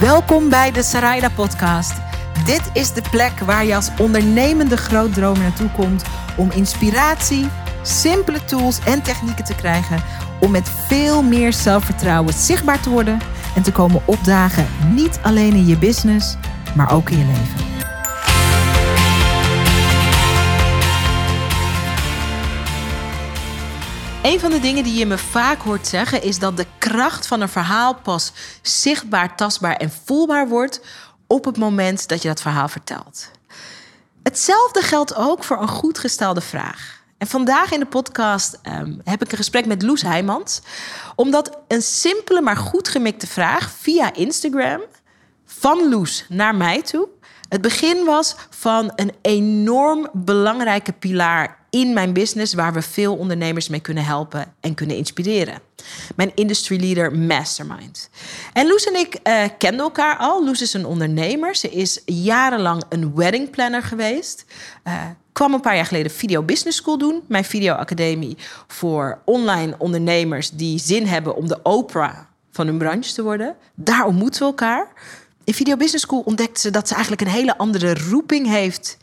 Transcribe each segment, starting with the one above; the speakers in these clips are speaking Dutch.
Welkom bij de Zaraida podcast. Dit is de plek waar je als ondernemende grootdromer naartoe komt om inspiratie, simpele tools en technieken te krijgen om met veel meer zelfvertrouwen zichtbaar te worden en te komen opdagen, niet alleen in je business, maar ook in je leven. Een van de dingen die je me vaak hoort zeggen is dat de kracht van een verhaal pas zichtbaar, tastbaar en voelbaar wordt op het moment dat je dat verhaal vertelt. Hetzelfde geldt ook voor een goed gestelde vraag. En vandaag in de podcast heb ik een gesprek met Loes Heijmans, omdat een simpele maar goed gemikte vraag via Instagram van Loes naar mij toe het begin was van een enorm belangrijke pilaar in mijn business waar we veel ondernemers mee kunnen helpen en kunnen inspireren. Mijn Industry Leader Mastermind. En Loes en ik kenden elkaar al. Loes is een ondernemer. Ze is jarenlang een wedding planner geweest. Kwam een paar jaar geleden Video Business School doen. Mijn videoacademie voor online ondernemers die zin hebben om de Oprah van hun branche te worden. Daar ontmoeten we elkaar. In Video Business School ontdekte ze dat ze eigenlijk een hele andere roeping heeft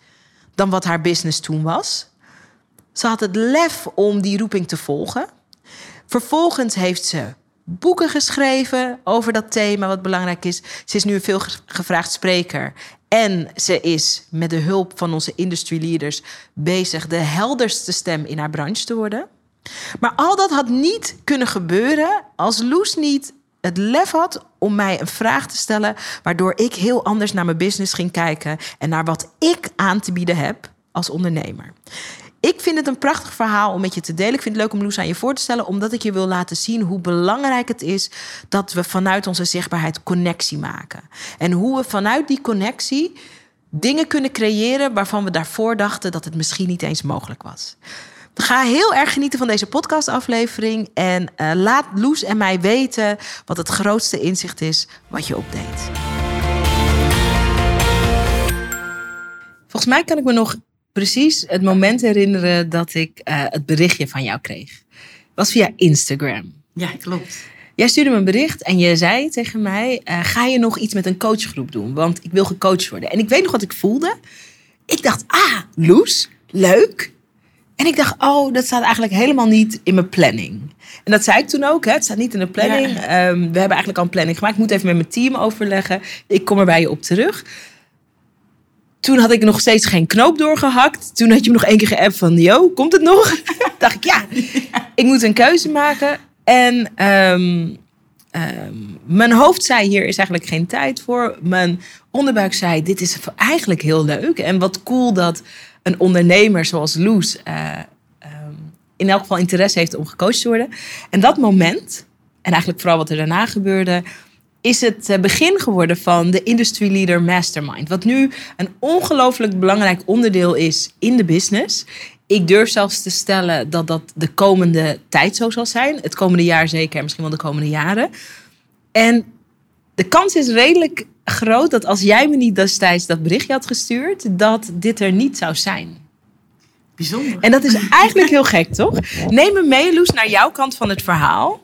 dan wat haar business toen was. Ze had het lef om die roeping te volgen. Vervolgens heeft ze boeken geschreven over dat thema wat belangrijk is. Ze is nu een veel gevraagd spreker. En ze is met de hulp van onze industry leaders bezig de helderste stem in haar branche te worden. Maar al dat had niet kunnen gebeuren als Loes niet het lef had om mij een vraag te stellen, waardoor ik heel anders naar mijn business ging kijken en naar wat ik aan te bieden heb als ondernemer. Ik vind het een prachtig verhaal om met je te delen. Ik vind het leuk om Loes aan je voor te stellen, omdat ik je wil laten zien hoe belangrijk het is dat we vanuit onze zichtbaarheid connectie maken. En hoe we vanuit die connectie dingen kunnen creëren waarvan we daarvoor dachten dat het misschien niet eens mogelijk was. Ga heel erg genieten van deze podcastaflevering en laat Loes en mij weten wat het grootste inzicht is wat je opdeed. Volgens mij kan ik me nog precies het moment herinneren dat ik het berichtje van jou kreeg. Het was via Instagram. Ja, klopt. Jij stuurde me een bericht en je zei tegen mij, ga je nog iets met een coachgroep doen? Want ik wil gecoacht worden. En ik weet nog wat ik voelde. Ik dacht, Loes, leuk. En ik dacht, dat staat eigenlijk helemaal niet in mijn planning. En dat zei ik toen ook, hè? Het staat niet in de planning. Ja. We hebben eigenlijk al een planning gemaakt. Ik moet even met mijn team overleggen. Ik kom er bij je op terug. Toen had ik nog steeds geen knoop doorgehakt. Toen had je me nog één keer geappt van, komt het nog? Dacht ik, ik moet een keuze maken. En mijn hoofd zei, hier is eigenlijk geen tijd voor. Mijn onderbuik zei, dit is eigenlijk heel leuk. En wat cool dat een ondernemer zoals Loes in elk geval interesse heeft om gecoacht te worden. En dat moment, en eigenlijk vooral wat er daarna gebeurde, is het begin geworden van de Industry Leader Mastermind. Wat nu een ongelooflijk belangrijk onderdeel is in de business. Ik durf zelfs te stellen dat dat de komende tijd zo zal zijn. Het komende jaar zeker, misschien wel de komende jaren. En de kans is redelijk groot dat als jij me niet destijds dat berichtje had gestuurd, dat dit er niet zou zijn. Bijzonder. En dat is eigenlijk heel gek, toch? Neem me mee, Loes, naar jouw kant van het verhaal.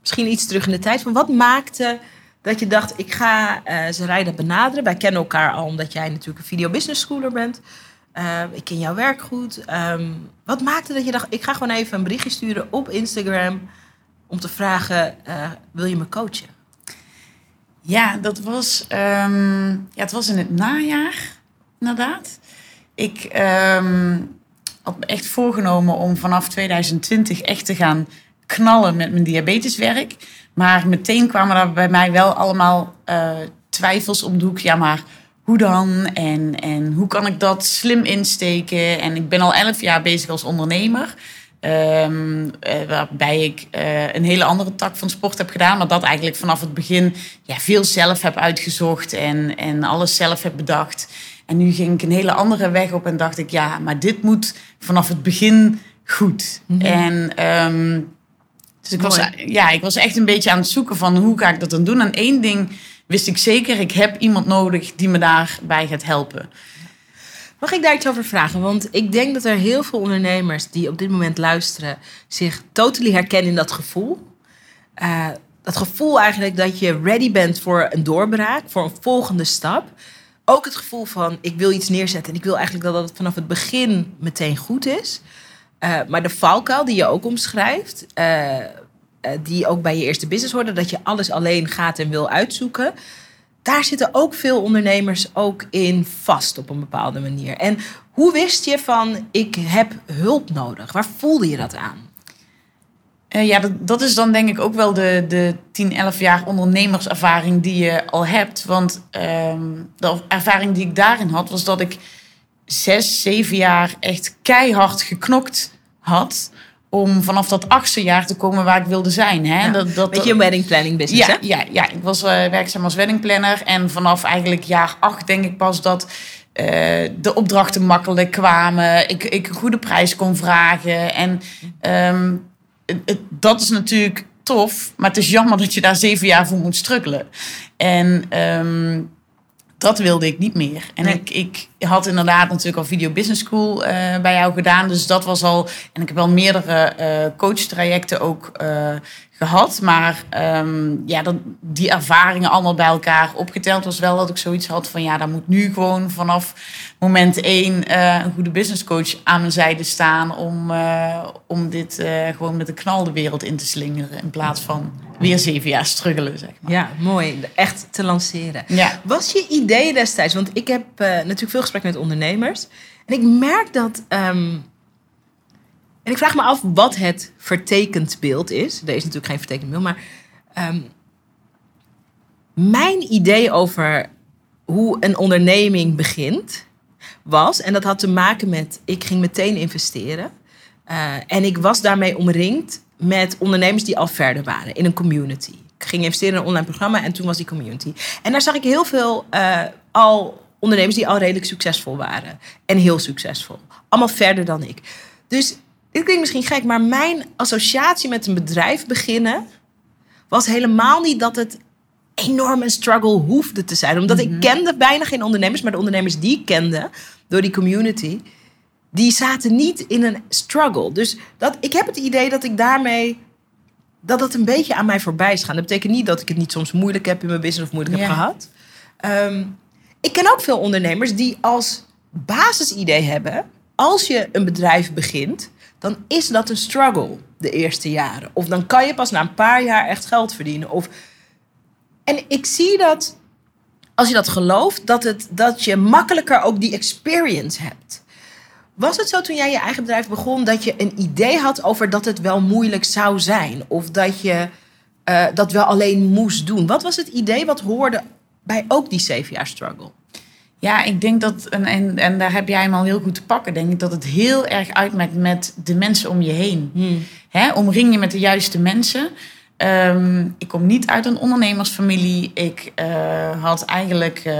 Misschien iets terug in de tijd. Van wat maakte dat je dacht, ik ga Zaraida benaderen. Wij kennen elkaar al, omdat jij natuurlijk een video business schooler bent. Ik ken jouw werk goed. Wat maakte dat je dacht, ik ga gewoon even een berichtje sturen op Instagram om te vragen, wil je me coachen? Ja, dat was, het was in het najaar, inderdaad. Ik had me echt voorgenomen om vanaf 2020 echt te gaan knallen met mijn diabeteswerk. Maar meteen kwamen er bij mij wel allemaal twijfels om de hoek. Ja, maar hoe dan? En hoe kan ik dat slim insteken? En ik ben al 11 jaar bezig als ondernemer. Waarbij ik een hele andere tak van sport heb gedaan. Maar dat eigenlijk vanaf het begin veel zelf heb uitgezocht. En alles zelf heb bedacht. En nu ging ik een hele andere weg op en dacht ik, maar dit moet vanaf het begin goed. Mm-hmm. En dus ik was echt een beetje aan het zoeken van hoe ga ik dat dan doen. En één ding wist ik zeker, ik heb iemand nodig die me daarbij gaat helpen. Mag ik daar iets over vragen? Want ik denk dat er heel veel ondernemers die op dit moment luisteren zich totally herkennen in dat gevoel. dat gevoel eigenlijk dat je ready bent voor een doorbraak, voor een volgende stap. Ook het gevoel van ik wil iets neerzetten en ik wil eigenlijk dat het vanaf het begin meteen goed is. Maar de valkuil die je ook omschrijft, die ook bij je eerste business hoorde, dat je alles alleen gaat en wil uitzoeken. Daar zitten ook veel ondernemers ook in vast op een bepaalde manier. En hoe wist je van ik heb hulp nodig? Waar voelde je dat aan? Dat is dan denk ik ook wel de 10, 11 jaar ondernemerservaring die je al hebt. Want de ervaring die ik daarin had, was dat ik 6, 7 jaar echt keihard geknokt had om vanaf dat 8e jaar te komen waar ik wilde zijn. Hè? Ja, dat je wedding planning business, ja, hè? Ja, ik was werkzaam als wedding planner. En vanaf eigenlijk jaar 8 denk ik pas dat de opdrachten makkelijk kwamen. Ik een goede prijs kon vragen. En dat is natuurlijk tof. Maar het is jammer dat je daar 7 jaar voor moet struggelen. En dat wilde ik niet meer. En nee. Ik had inderdaad natuurlijk al Video Business School bij jou gedaan. Dus dat was al... En ik heb wel meerdere coachtrajecten ook gehad. Maar die ervaringen allemaal bij elkaar opgeteld was wel dat ik zoiets had van... Ja, daar moet nu gewoon vanaf moment 1 een goede businesscoach aan mijn zijde staan... om dit gewoon met een knal de wereld in te slingeren. In plaats van weer 7 jaar struggelen, zeg maar. Ja, mooi. Echt te lanceren. Ja. Was je idee destijds? Want ik heb natuurlijk veel gesprek met ondernemers. En ik merk dat... En ik vraag me af wat het vertekend beeld is. Er is natuurlijk geen vertekend beeld, maar... Mijn idee over hoe een onderneming begint was... En dat had te maken met... Ik ging meteen investeren. En ik was daarmee omringd met ondernemers die al verder waren in een community. Ik ging investeren in een online programma en toen was die community. En daar zag ik heel veel ondernemers die al redelijk succesvol waren. En heel succesvol. Allemaal verder dan ik. Dus dit klinkt misschien gek, maar mijn associatie met een bedrijf beginnen... was helemaal niet dat het enorm een struggle hoefde te zijn. Omdat ik kende bijna geen ondernemers, maar de ondernemers die ik kende... door die community, die zaten niet in een struggle. Dus ik heb het idee dat ik daarmee... dat dat een beetje aan mij voorbij is gaan. Dat betekent niet dat ik het niet soms moeilijk heb in mijn business of moeilijk heb gehad. Ik ken ook veel ondernemers die als basisidee hebben... Als je een bedrijf begint, dan is dat een struggle de eerste jaren. Of dan kan je pas na een paar jaar echt geld verdienen. En ik zie dat, als je dat gelooft, dat je makkelijker ook die experience hebt. Was het zo toen jij je eigen bedrijf begon dat je een idee had over dat het wel moeilijk zou zijn? Of dat je dat wel alleen moest doen? Wat was het idee wat hoorde bij ook die 7 jaar struggle? Ja, ik denk dat, en daar heb jij hem al heel goed te pakken... denk ik dat het heel erg uitmaakt met de mensen om je heen. Hè, omring je met de juiste mensen. Ik kom niet uit een ondernemersfamilie. Ik had eigenlijk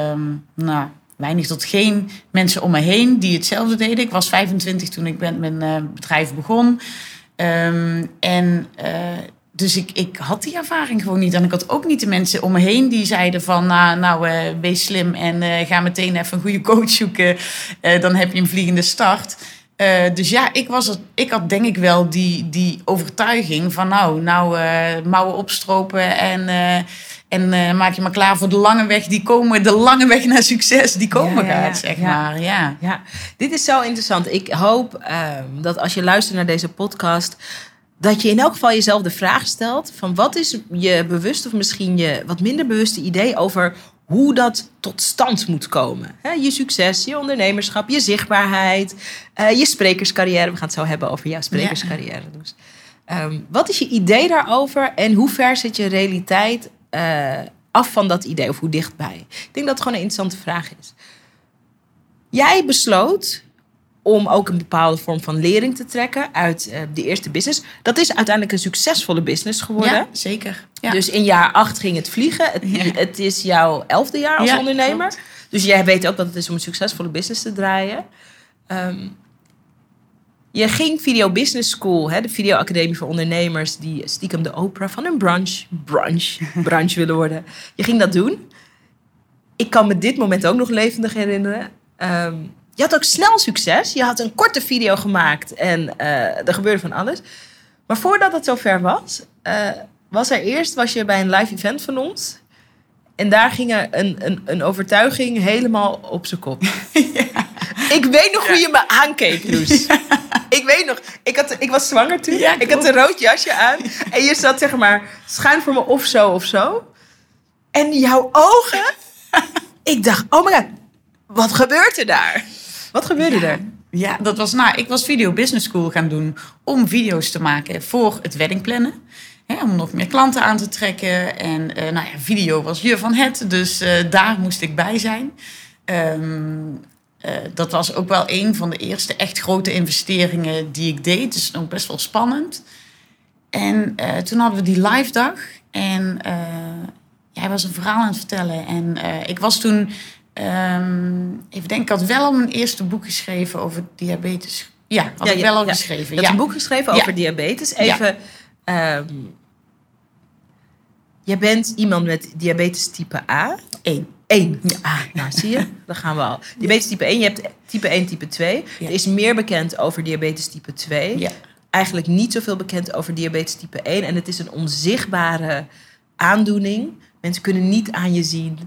weinig tot geen mensen om me heen die hetzelfde deden. Ik was 25 toen ik mijn bedrijf begon. Dus ik had die ervaring gewoon niet. En ik had ook niet de mensen om me heen die zeiden van... wees slim en ga meteen even een goede coach zoeken. Dan heb je een vliegende start. Ik had denk ik wel die overtuiging van... mouwen opstropen en maak je maar klaar voor de lange weg. De lange weg naar succes, die komen gaat, zeg maar. Ja. Ja. Dit is zo interessant. Ik hoop dat als je luistert naar deze podcast... dat je in elk geval jezelf de vraag stelt... van wat is je bewust of misschien je wat minder bewuste idee... over hoe dat tot stand moet komen. Je succes, je ondernemerschap, je zichtbaarheid... je sprekerscarrière. We gaan het zo hebben over jouw sprekerscarrière. Ja. Dus, wat is je idee daarover... en hoe ver zit je realiteit af van dat idee? Of hoe dichtbij? Ik denk dat het gewoon een interessante vraag is. Jij besloot... om ook een bepaalde vorm van lering te trekken uit de eerste business. Dat is uiteindelijk een succesvolle business geworden. Ja, zeker. Ja. Dus in jaar 8 ging het vliegen. Het is jouw 11e jaar als ondernemer. Klopt. Dus jij weet ook wat het is om een succesvolle business te draaien. Je ging Video Business School, de videoacademie voor ondernemers... die stiekem de Oprah van hun branche willen worden. Je ging dat doen. Ik kan me dit moment ook nog levendig herinneren... Je had ook snel succes. Je had een korte video gemaakt en er gebeurde van alles. Maar voordat het zover was, was je bij een live event van ons. En daar ging een overtuiging helemaal op zijn kop. Ja. Ik weet nog hoe je me aankeek, Loes. Ja. Ik weet nog. Ik was zwanger toen. Ja, ik had een rood jasje aan. En je zat zeg maar schuin voor me of zo. En jouw ogen. Ik dacht, oh my god. Wat gebeurt er daar? Wat gebeurde er? Ja, dat was ik was Video Business School gaan doen om video's te maken voor het weddingplannen. Hè, om nog meer klanten aan te trekken. En video was je van het. Dus daar moest ik bij zijn. Dat was ook wel een van de eerste echt grote investeringen die ik deed. Dus ook best wel spannend. En toen hadden we die live dag. En jij was een verhaal aan het vertellen. En ik was toen... ik had wel mijn eerste boek geschreven over diabetes. Ja, had ik wel al geschreven. Je had een boek geschreven over diabetes. Even... Ja. Je bent iemand met diabetes type A. 1. Ja. Zie je? Dan gaan we al. Diabetes type 1, je hebt type 1, type 2. Ja. Er is meer bekend over diabetes type 2. Ja. Eigenlijk niet zoveel bekend over diabetes type 1. En het is een onzichtbare aandoening. Mensen kunnen niet aan je zien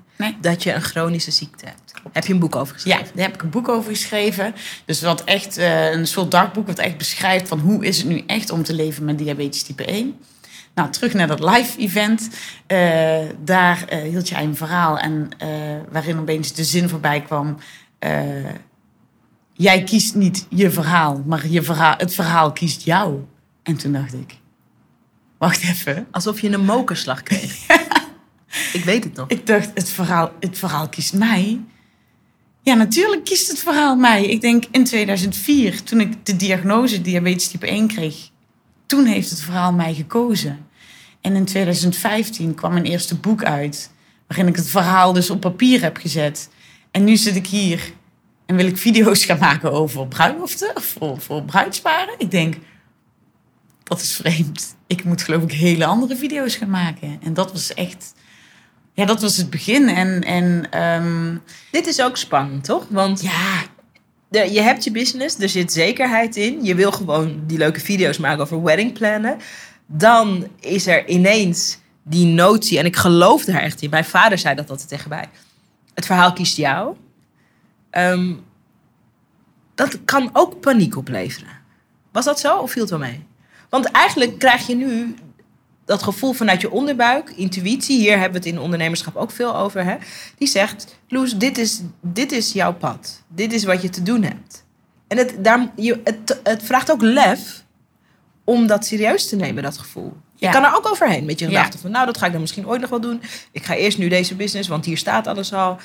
dat je een chronische ziekte hebt. Klopt. Heb je een boek over geschreven? Ja, daar heb ik een boek over geschreven. Dus wat echt een soort dagboek wat echt beschrijft van hoe is het nu echt om te leven met diabetes type 1. Nou, terug naar dat live-event. Daar hield jij een verhaal en waarin opeens de zin voorbij kwam. Jij kiest niet je verhaal, maar het verhaal kiest jou. En toen dacht ik, wacht even. Alsof je een mokerslag kreeg. Ik weet het nog. Ik dacht, het verhaal kiest mij. Ja, natuurlijk kiest het verhaal mij. Ik denk in 2004, toen ik de diagnose diabetes type 1 kreeg... toen heeft het verhaal mij gekozen. En in 2015 kwam mijn eerste boek uit... waarin ik het verhaal dus op papier heb gezet. En nu zit ik hier en wil ik video's gaan maken over bruiloften... of voor bruidsparen. Ik denk, dat is vreemd. Ik moet geloof ik hele andere video's gaan maken. En dat was echt... Ja, dat was het begin. Dit is ook spannend, toch? Want je hebt je business, er zit zekerheid in. Je wil gewoon die leuke video's maken over wedding plannen. Dan is er ineens die notie, en ik geloof daar echt in. Mijn vader zei dat altijd tegen mij. Het verhaal kiest jou. Dat kan ook paniek opleveren. Was dat zo of viel het wel mee? Want eigenlijk krijg je nu... dat gevoel vanuit je onderbuik, intuïtie... hier hebben we het in ondernemerschap ook veel over... Hè? Die zegt, Loes, dit is jouw pad. Dit is wat je te doen hebt. En het vraagt ook lef... om dat serieus te nemen, dat gevoel. Ja. Je kan er ook overheen met je gedachten van... nou, dat ga ik dan misschien ooit nog wel doen. Ik ga eerst nu deze business, want hier staat alles al.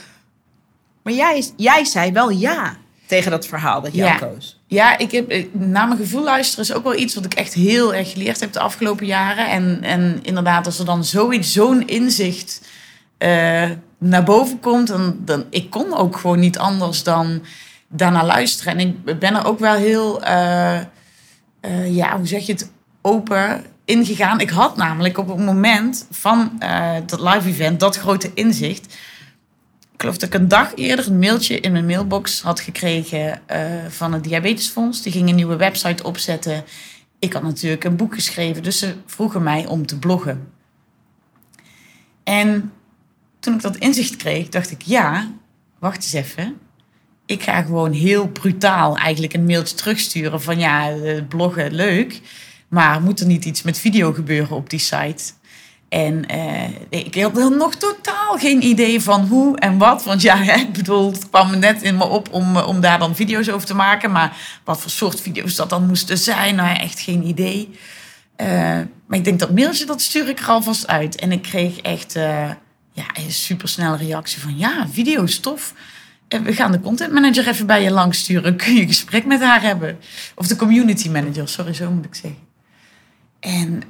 Maar jij zei wel ja... tegen dat verhaal dat jij koos. Ja, ik heb naar mijn gevoel luisteren is ook wel iets... wat ik echt heel erg geleerd heb de afgelopen jaren. En inderdaad, als er dan zo'n inzicht naar boven komt... Dan ik kon ook gewoon niet anders dan daarnaar luisteren. En ik ben er ook wel heel, hoe zeg je het, open ingegaan. Ik had namelijk op het moment van dat live event, dat grote inzicht... Ik geloof dat ik een dag eerder een mailtje in mijn mailbox had gekregen van het Diabetesfonds. Die ging een nieuwe website opzetten. Ik had natuurlijk een boek geschreven, dus ze vroegen mij om te bloggen. En toen ik dat inzicht kreeg, dacht ik, wacht eens even. Ik ga gewoon heel brutaal eigenlijk een mailtje terugsturen van bloggen, leuk. Maar moet er niet iets met video gebeuren op die site? En ik had nog totaal geen idee van hoe en wat. Want ik bedoel, het kwam net in me op om daar dan video's over te maken. Maar wat voor soort video's dat dan moesten zijn, echt geen idee. Maar ik denk dat mailtje, dat stuur ik er alvast uit. En ik kreeg echt een supersnelle reactie van video is tof. We gaan de content manager even bij je langs sturen. Kun je een gesprek met haar hebben? Of de community manager, sorry, zo moet ik zeggen. En...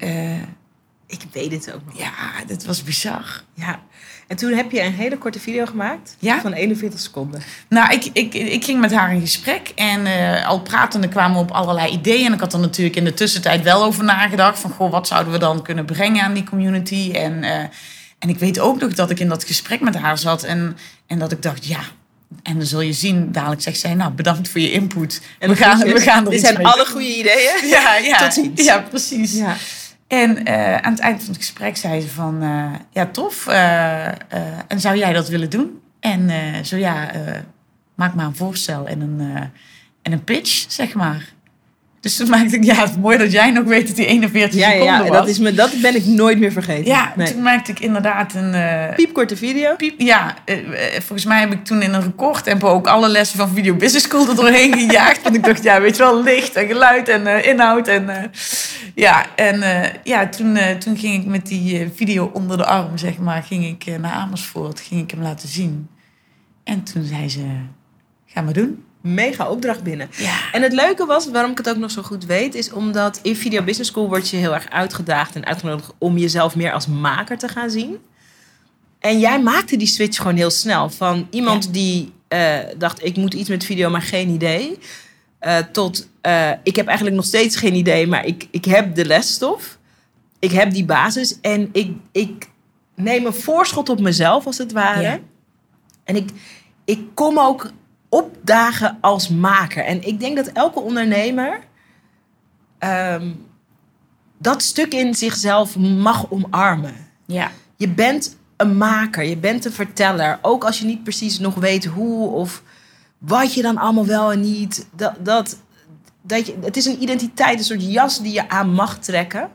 ik weet het ook nog. Ja, dat was bizar. Ja. En toen heb je een hele korte video gemaakt van 41 seconden. Nou, ik ging met haar in gesprek. En al pratende kwamen we op allerlei ideeën. En ik had er natuurlijk in de tussentijd wel over nagedacht. Van, wat zouden we dan kunnen brengen aan die community? En ik weet ook nog dat ik in dat gesprek met haar zat. En dat ik dacht, en dan zul je zien, dadelijk zegt zij... nou, bedankt voor je input. En we gaan er iets mee. Dit zijn alle goede ideeën. Ja. Tot ziens. Ja, precies. Ja. En aan het eind van het gesprek zei ze van... ja, tof. En zou jij dat willen doen? En zo ja, maak maar een voorstel en een pitch, zeg maar. Dus toen maakte ik... Ja, mooi dat jij nog weet dat die 41 seconden was. Ja, dat ben ik nooit meer vergeten. Ja, nee. Toen maakte ik inderdaad een... piepkorte video. Volgens mij heb ik toen in een recordtempo... ook alle lessen van Video Business School er doorheen gejaagd. Want ik dacht, ja, weet je wel, licht en geluid en inhoud. Toen ging ik met die video onder de arm, zeg maar... ging ik naar Amersfoort, ging ik hem laten zien. En toen zei ze, ga maar doen. Mega opdracht binnen. Ja. En het leuke was, waarom ik het ook nog zo goed weet... is omdat in Video Business School word je heel erg uitgedaagd... en uitgenodigd om jezelf meer als maker te gaan zien. En jij maakte die switch gewoon heel snel. Van iemand die dacht, ik moet iets met video, maar geen idee... tot ik heb eigenlijk nog steeds geen idee... maar ik heb de lesstof. Ik heb die basis. En ik neem een voorschot op mezelf, als het ware. Ja. En ik kom ook... opdagen als maker. En ik denk dat elke ondernemer... dat stuk in zichzelf mag omarmen. Ja. Je bent een maker. Je bent een verteller. Ook als je niet precies nog weet hoe... of wat je dan allemaal wel en niet... het is een identiteit, een soort jas die je aan mag trekken.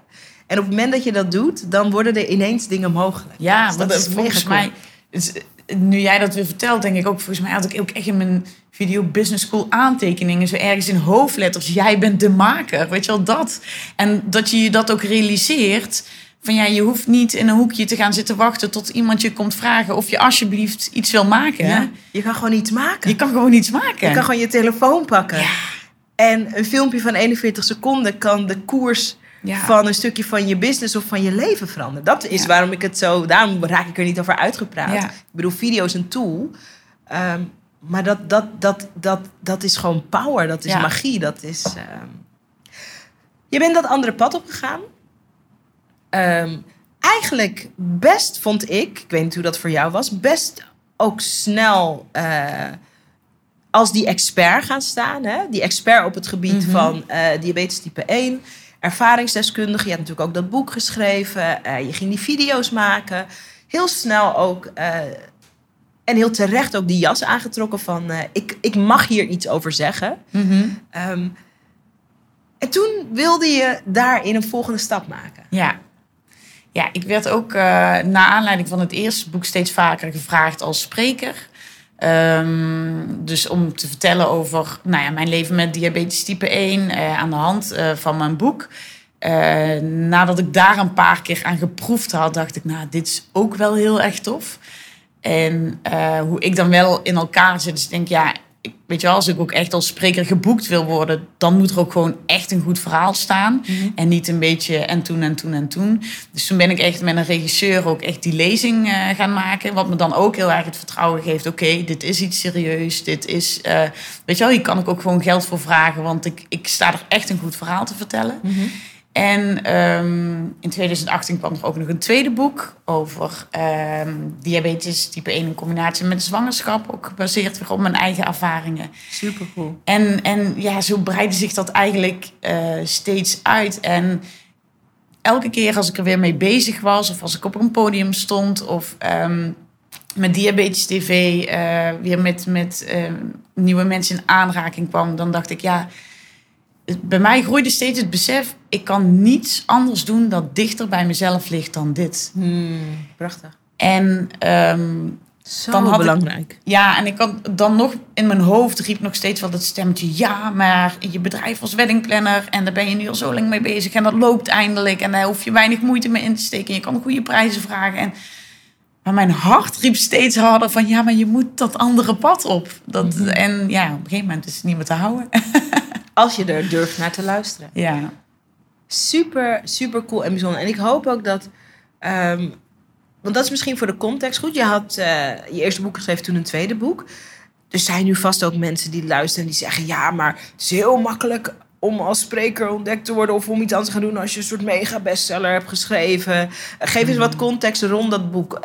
En op het moment dat je dat doet... dan worden er ineens dingen mogelijk. Ja, dus dat is volgens mij... Nu jij dat weer vertelt, denk ik ook... volgens mij had ik ook echt in mijn Video Business School aantekeningen... zo ergens in hoofdletters, jij bent de maker, weet je wel, dat. En dat je dat ook realiseert... van ja, je hoeft niet in een hoekje te gaan zitten wachten... tot iemand je komt vragen of je alsjeblieft iets wil maken. Ja, je kan gewoon iets maken. Je kan gewoon iets maken. Je kan gewoon je telefoon pakken. Ja. En een filmpje van 41 seconden kan de koers... Ja. van een stukje van je business of van je leven veranderen. Dat is waarom ik het zo... Daarom raak ik er niet over uitgepraat. Ja. Ik bedoel, video is een tool. Maar dat is gewoon power. Dat is magie. Dat is... Je bent dat andere pad opgegaan. Eigenlijk best vond ik... Ik weet niet hoe dat voor jou was. Best ook snel... als die expert gaan staan. Hè? Die expert op het gebied van diabetes type 1... ervaringsdeskundige. Je had natuurlijk ook dat boek geschreven. Je ging die video's maken. Heel snel ook. En heel terecht ook die jas aangetrokken van... ik mag hier iets over zeggen. Mm-hmm. En toen wilde je daarin een volgende stap maken. Ja. Ja, ik werd ook na aanleiding van het eerste boek... steeds vaker gevraagd als spreker... dus om te vertellen over mijn leven met diabetes type 1... aan de hand van mijn boek. Nadat ik daar een paar keer aan geproefd had... dacht ik, dit is ook wel heel erg tof. En hoe ik dan wel in elkaar zit... Dus ik denk, weet je wel, als ik ook echt als spreker geboekt wil worden... dan moet er ook gewoon echt een goed verhaal staan. Mm-hmm. En niet een beetje en toen. Dus toen ben ik echt met een regisseur ook echt die lezing gaan maken. Wat me dan ook heel erg het vertrouwen geeft. Oké, dit is iets serieus. Dit is, weet je wel, hier kan ik ook gewoon geld voor vragen. Want ik sta er echt een goed verhaal te vertellen. Mm-hmm. En in 2018 kwam er ook nog een tweede boek over diabetes type 1 in combinatie met zwangerschap. Ook gebaseerd weer op mijn eigen ervaringen. Supercool. En zo breidde zich dat eigenlijk steeds uit. En elke keer als ik er weer mee bezig was of als ik op een podium stond... of met Diabetes TV weer met nieuwe mensen in aanraking kwam... dan dacht ik, bij mij groeide steeds het besef... ik kan niets anders doen dat dichter bij mezelf ligt dan dit. Prachtig. En zo dan had belangrijk. En ik had dan nog in mijn hoofd... riep nog steeds wel dat stemmetje... ja, maar je bedrijf als weddingplanner... en daar ben je nu al zo lang mee bezig... en dat loopt eindelijk... en daar hoef je weinig moeite mee in te steken... je kan goede prijzen vragen... Maar mijn hart riep steeds harder van... ja, maar je moet dat andere pad op. En op een gegeven moment is het niet meer te houden... Als je er durft naar te luisteren. Ja. Super, super cool en bijzonder. En ik hoop ook dat... want dat is misschien voor de context goed. Je had je eerste boek geschreven, toen een tweede boek. Er zijn nu vast ook mensen die luisteren en die zeggen... ja, maar het is heel makkelijk om als spreker ontdekt te worden... of om iets anders te gaan doen als je een soort mega bestseller hebt geschreven. Geef eens wat context rond dat boek.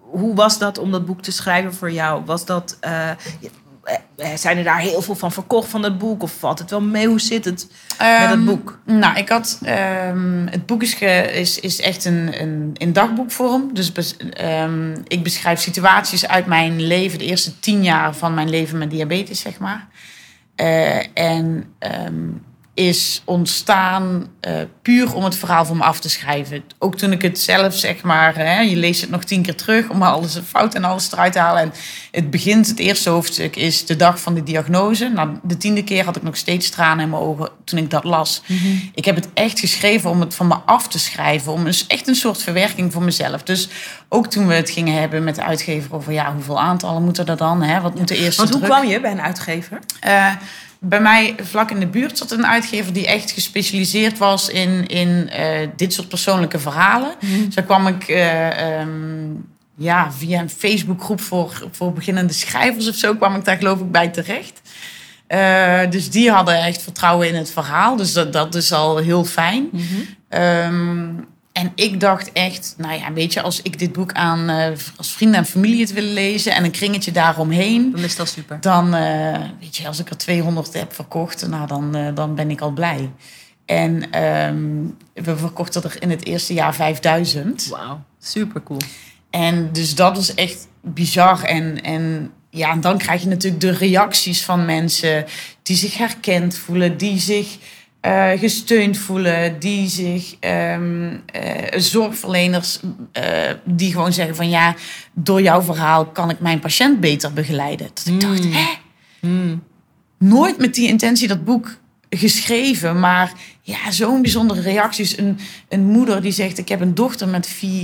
Hoe was dat om dat boek te schrijven voor jou? Was dat... zijn er daar heel veel van verkocht van dat boek? Of valt het wel mee? Hoe zit het met het boek? Nou, ik had... het boek is echt in dagboekvorm. Dus ik beschrijf situaties uit mijn leven. De eerste 10 jaar van mijn leven met diabetes, zeg maar. Is ontstaan puur om het verhaal van me af te schrijven. Ook toen ik het zelf, zeg maar... je leest het nog 10 keer terug om alles fout en alles eruit te halen. En het begint, het eerste hoofdstuk, is de dag van de diagnose. Nou, de 10e keer had ik nog steeds tranen in mijn ogen toen ik dat las. Mm-hmm. Ik heb het echt geschreven om het van me af te schrijven. Om echt een soort verwerking voor mezelf. Dus ook toen we het gingen hebben met de uitgever over... hoeveel aantallen moeten er dan? Hè? Wat moet de eerste druk? Want hoe kwam je bij een uitgever? Bij mij vlak in de buurt zat een uitgever die echt gespecialiseerd was in dit soort persoonlijke verhalen. Mm-hmm. Zo kwam ik via een Facebookgroep voor beginnende schrijvers of zo kwam ik daar geloof ik bij terecht. Dus die hadden echt vertrouwen in het verhaal. Dus dat is al heel fijn. Mm-hmm. En ik dacht echt, als ik dit boek aan als vrienden en familie het willen lezen... en een kringetje daaromheen... Dan is dat super. Dan, als ik er 200 heb verkocht, dan ben ik al blij. En we verkochten er in het eerste jaar 5000. Wauw, super cool. En dus dat was echt bizar. En dan krijg je natuurlijk de reacties van mensen... die zich herkend voelen, die zich... gesteund voelen, die zich zorgverleners die gewoon zeggen van door jouw verhaal kan ik mijn patiënt beter begeleiden. Dat ik dacht, nooit met die intentie dat boek geschreven, maar zo'n bijzondere reacties. Een moeder die zegt, ik heb een dochter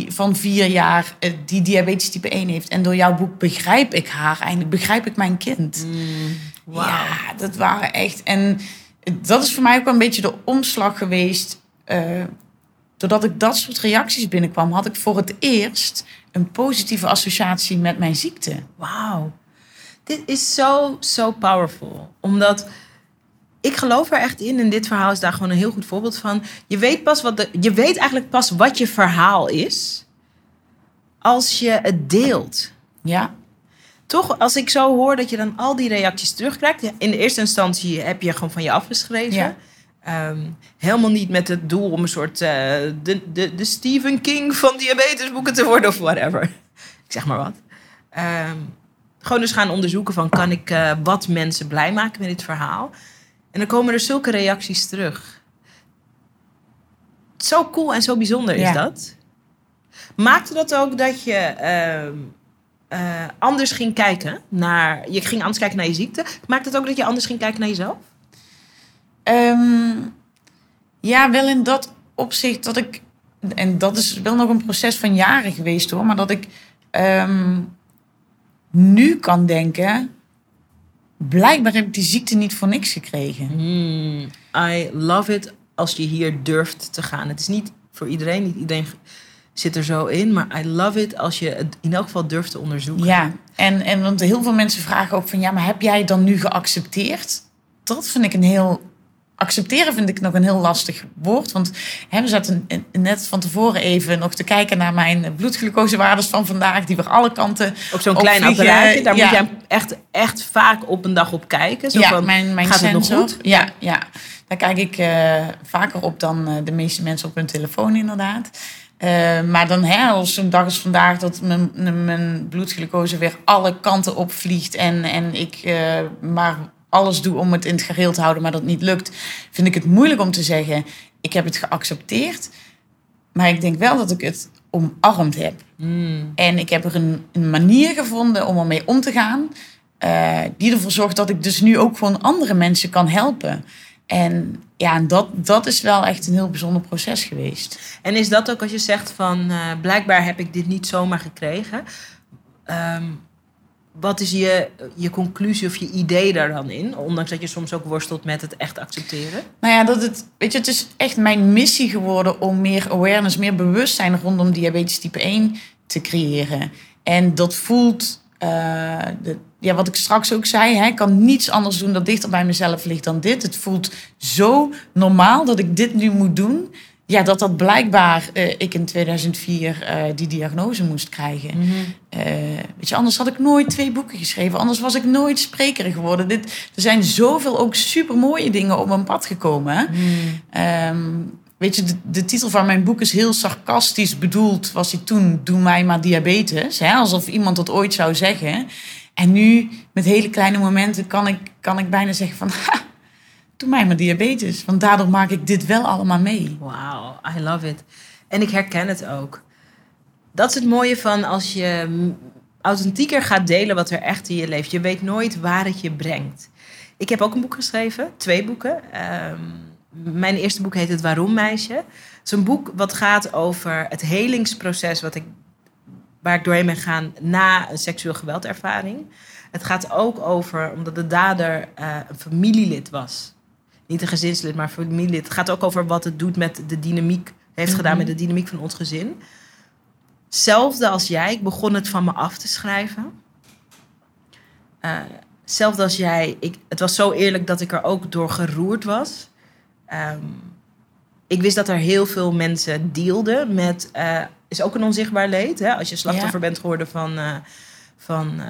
van 4 jaar die diabetes type 1 heeft en door jouw boek begrijp ik haar eindelijk, begrijp ik mijn kind. Wow. Ja, dat waren echt... En dat is voor mij ook wel een beetje de omslag geweest. Doordat ik dat soort reacties binnenkwam... had ik voor het eerst een positieve associatie met mijn ziekte. Wauw. Dit is zo powerful. Omdat ik geloof er echt in... en dit verhaal is daar gewoon een heel goed voorbeeld van. Je weet eigenlijk pas wat je verhaal is... als je het deelt. Ja. Toch, als ik zo hoor dat je dan al die reacties terugkrijgt... in de eerste instantie heb je gewoon van je afgeschreven. Ja. Helemaal niet met het doel om een soort... de Stephen King van diabetesboeken te worden of whatever. Ik zeg maar wat. Gewoon dus gaan onderzoeken van... kan ik wat mensen blij maken met dit verhaal? En dan komen er zulke reacties terug. Zo cool en zo bijzonder is dat. Maakte dat ook dat je... anders ging kijken naar... Je ging anders kijken naar je ziekte. Maakt het ook dat je anders ging kijken naar jezelf? Wel in dat opzicht dat ik... En dat is wel nog een proces van jaren geweest hoor. Maar dat ik nu kan denken... Blijkbaar heb ik die ziekte niet voor niks gekregen. I love it als je hier durft te gaan. Het is niet voor iedereen. Niet iedereen... zit er zo in, maar I love it als je het in elk geval durft te onderzoeken. Ja, en want heel veel mensen vragen ook van... maar heb jij het dan nu geaccepteerd? Dat vind ik accepteren vind ik nog een heel lastig woord. Want we zaten net van tevoren even nog te kijken... naar mijn bloedglucosewaardes van vandaag... die weer alle kanten op zo'n klein apparaatje. Daar moet je echt vaak op een dag op kijken. Zo van, mijn gaat sensor. Het nog goed? Ja. Daar kijk ik vaker op dan de meeste mensen op hun telefoon inderdaad. Maar dan als zo'n dag als vandaag... dat mijn bloedglucose weer alle kanten opvliegt... en ik maar alles doe om het in het gareel te houden... maar dat niet lukt, vind ik het moeilijk om te zeggen... ik heb het geaccepteerd. Maar ik denk wel dat ik het omarmd heb. En ik heb er een manier gevonden om ermee om te gaan... die ervoor zorgt dat ik dus nu ook gewoon andere mensen kan helpen... En dat is wel echt een heel bijzonder proces geweest. En is dat ook als je zegt van... blijkbaar heb ik dit niet zomaar gekregen. Wat is je conclusie of je idee daar dan in? Ondanks dat je soms ook worstelt met het echt accepteren. Het is echt mijn missie geworden... om meer awareness, meer bewustzijn rondom diabetes type 1 te creëren. En dat voelt... wat ik straks ook zei, ik kan niets anders doen dat dichter bij mezelf ligt dan dit. Het voelt zo normaal dat ik dit nu moet doen. ja, dat blijkbaar ik in 2004 die diagnose moest krijgen. Mm-hmm. Weet je, anders had ik nooit 2 boeken geschreven. Anders was ik nooit spreker geworden. Er zijn zoveel ook supermooie dingen op mijn pad gekomen. Mm. Weet je, de titel van mijn boek is heel sarcastisch bedoeld. Was hij toen, doe mij maar diabetes. Hè? Alsof iemand dat ooit zou zeggen. En nu, met hele kleine momenten, kan ik bijna zeggen van... Ha, doe mij maar diabetes. Want daardoor maak ik dit wel allemaal mee. Wauw, I love it. En ik herken het ook. Dat is het mooie van als je authentieker gaat delen wat er echt in je leeft. Je weet nooit waar het je brengt. Ik heb ook een boek geschreven. 2 boeken. Mijn eerste boek heet Het Waarom Meisje. Het is een boek wat gaat over het helingsproces waar ik doorheen ben gaan na een seksueel geweldervaring. Het gaat ook over, omdat de dader een familielid was. Niet een gezinslid, maar familielid. Het gaat ook over wat het doet met de dynamiek, heeft gedaan met de dynamiek van ons gezin. Hetzelfde als jij, ik begon het van me af te schrijven. Hetzelfde als jij, het was zo eerlijk dat ik er ook door geroerd was. Ik wist dat er heel veel mensen dealden met... is ook een onzichtbaar leed. Hè? Als je slachtoffer bent geworden van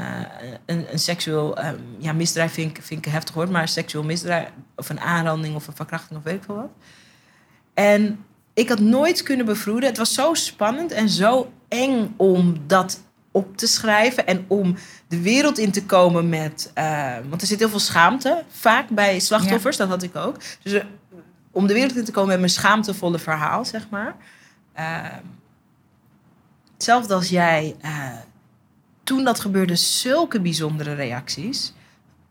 een seksueel misdrijf... vind ik een heftig woord, maar een seksueel misdrijf... of een aanranding of een verkrachting of weet ik veel wat. En ik had nooit kunnen bevroeden. Het was zo spannend en zo eng om dat op te schrijven... en om de wereld in te komen met... want er zit heel veel schaamte, vaak bij slachtoffers, dat had ik ook. Dus om de wereld in te komen met mijn schaamtevolle verhaal, zeg maar... Hetzelfde als jij, toen dat gebeurde, zulke bijzondere reacties.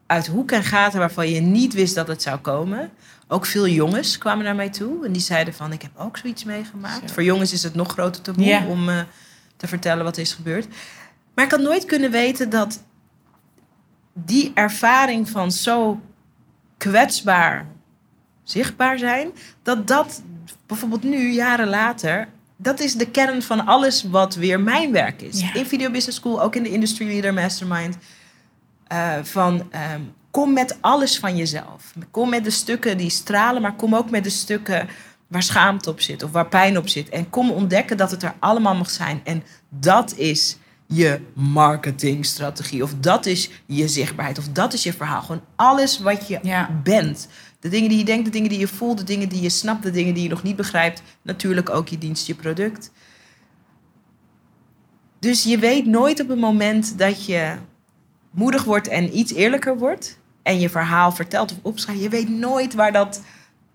Uit hoek en gaten waarvan je niet wist dat het zou komen. Ook veel jongens kwamen naar mij toe. En die zeiden van, ik heb ook zoiets meegemaakt. Zo. Voor jongens is het nog groter taboe om te vertellen wat is gebeurd. Maar ik had nooit kunnen weten dat die ervaring van zo kwetsbaar zichtbaar zijn... dat bijvoorbeeld nu, jaren later... Dat is de kern van alles wat weer mijn werk is. Ja. In Video Business School, ook in de Industry Leader Mastermind. Kom met alles van jezelf. Kom met de stukken die stralen, maar kom ook met de stukken waar schaamte op zit of waar pijn op zit. En kom ontdekken dat het er allemaal mag zijn. En dat is je marketingstrategie. Of dat is je zichtbaarheid. Of dat is je verhaal. Gewoon alles wat je bent. De dingen die je denkt, de dingen die je voelt, de dingen die je snapt... de dingen die je nog niet begrijpt. Natuurlijk ook je dienst, je product. Dus je weet nooit op het moment dat je moedig wordt... en iets eerlijker wordt en je verhaal vertelt of opschrijft... je weet nooit waar dat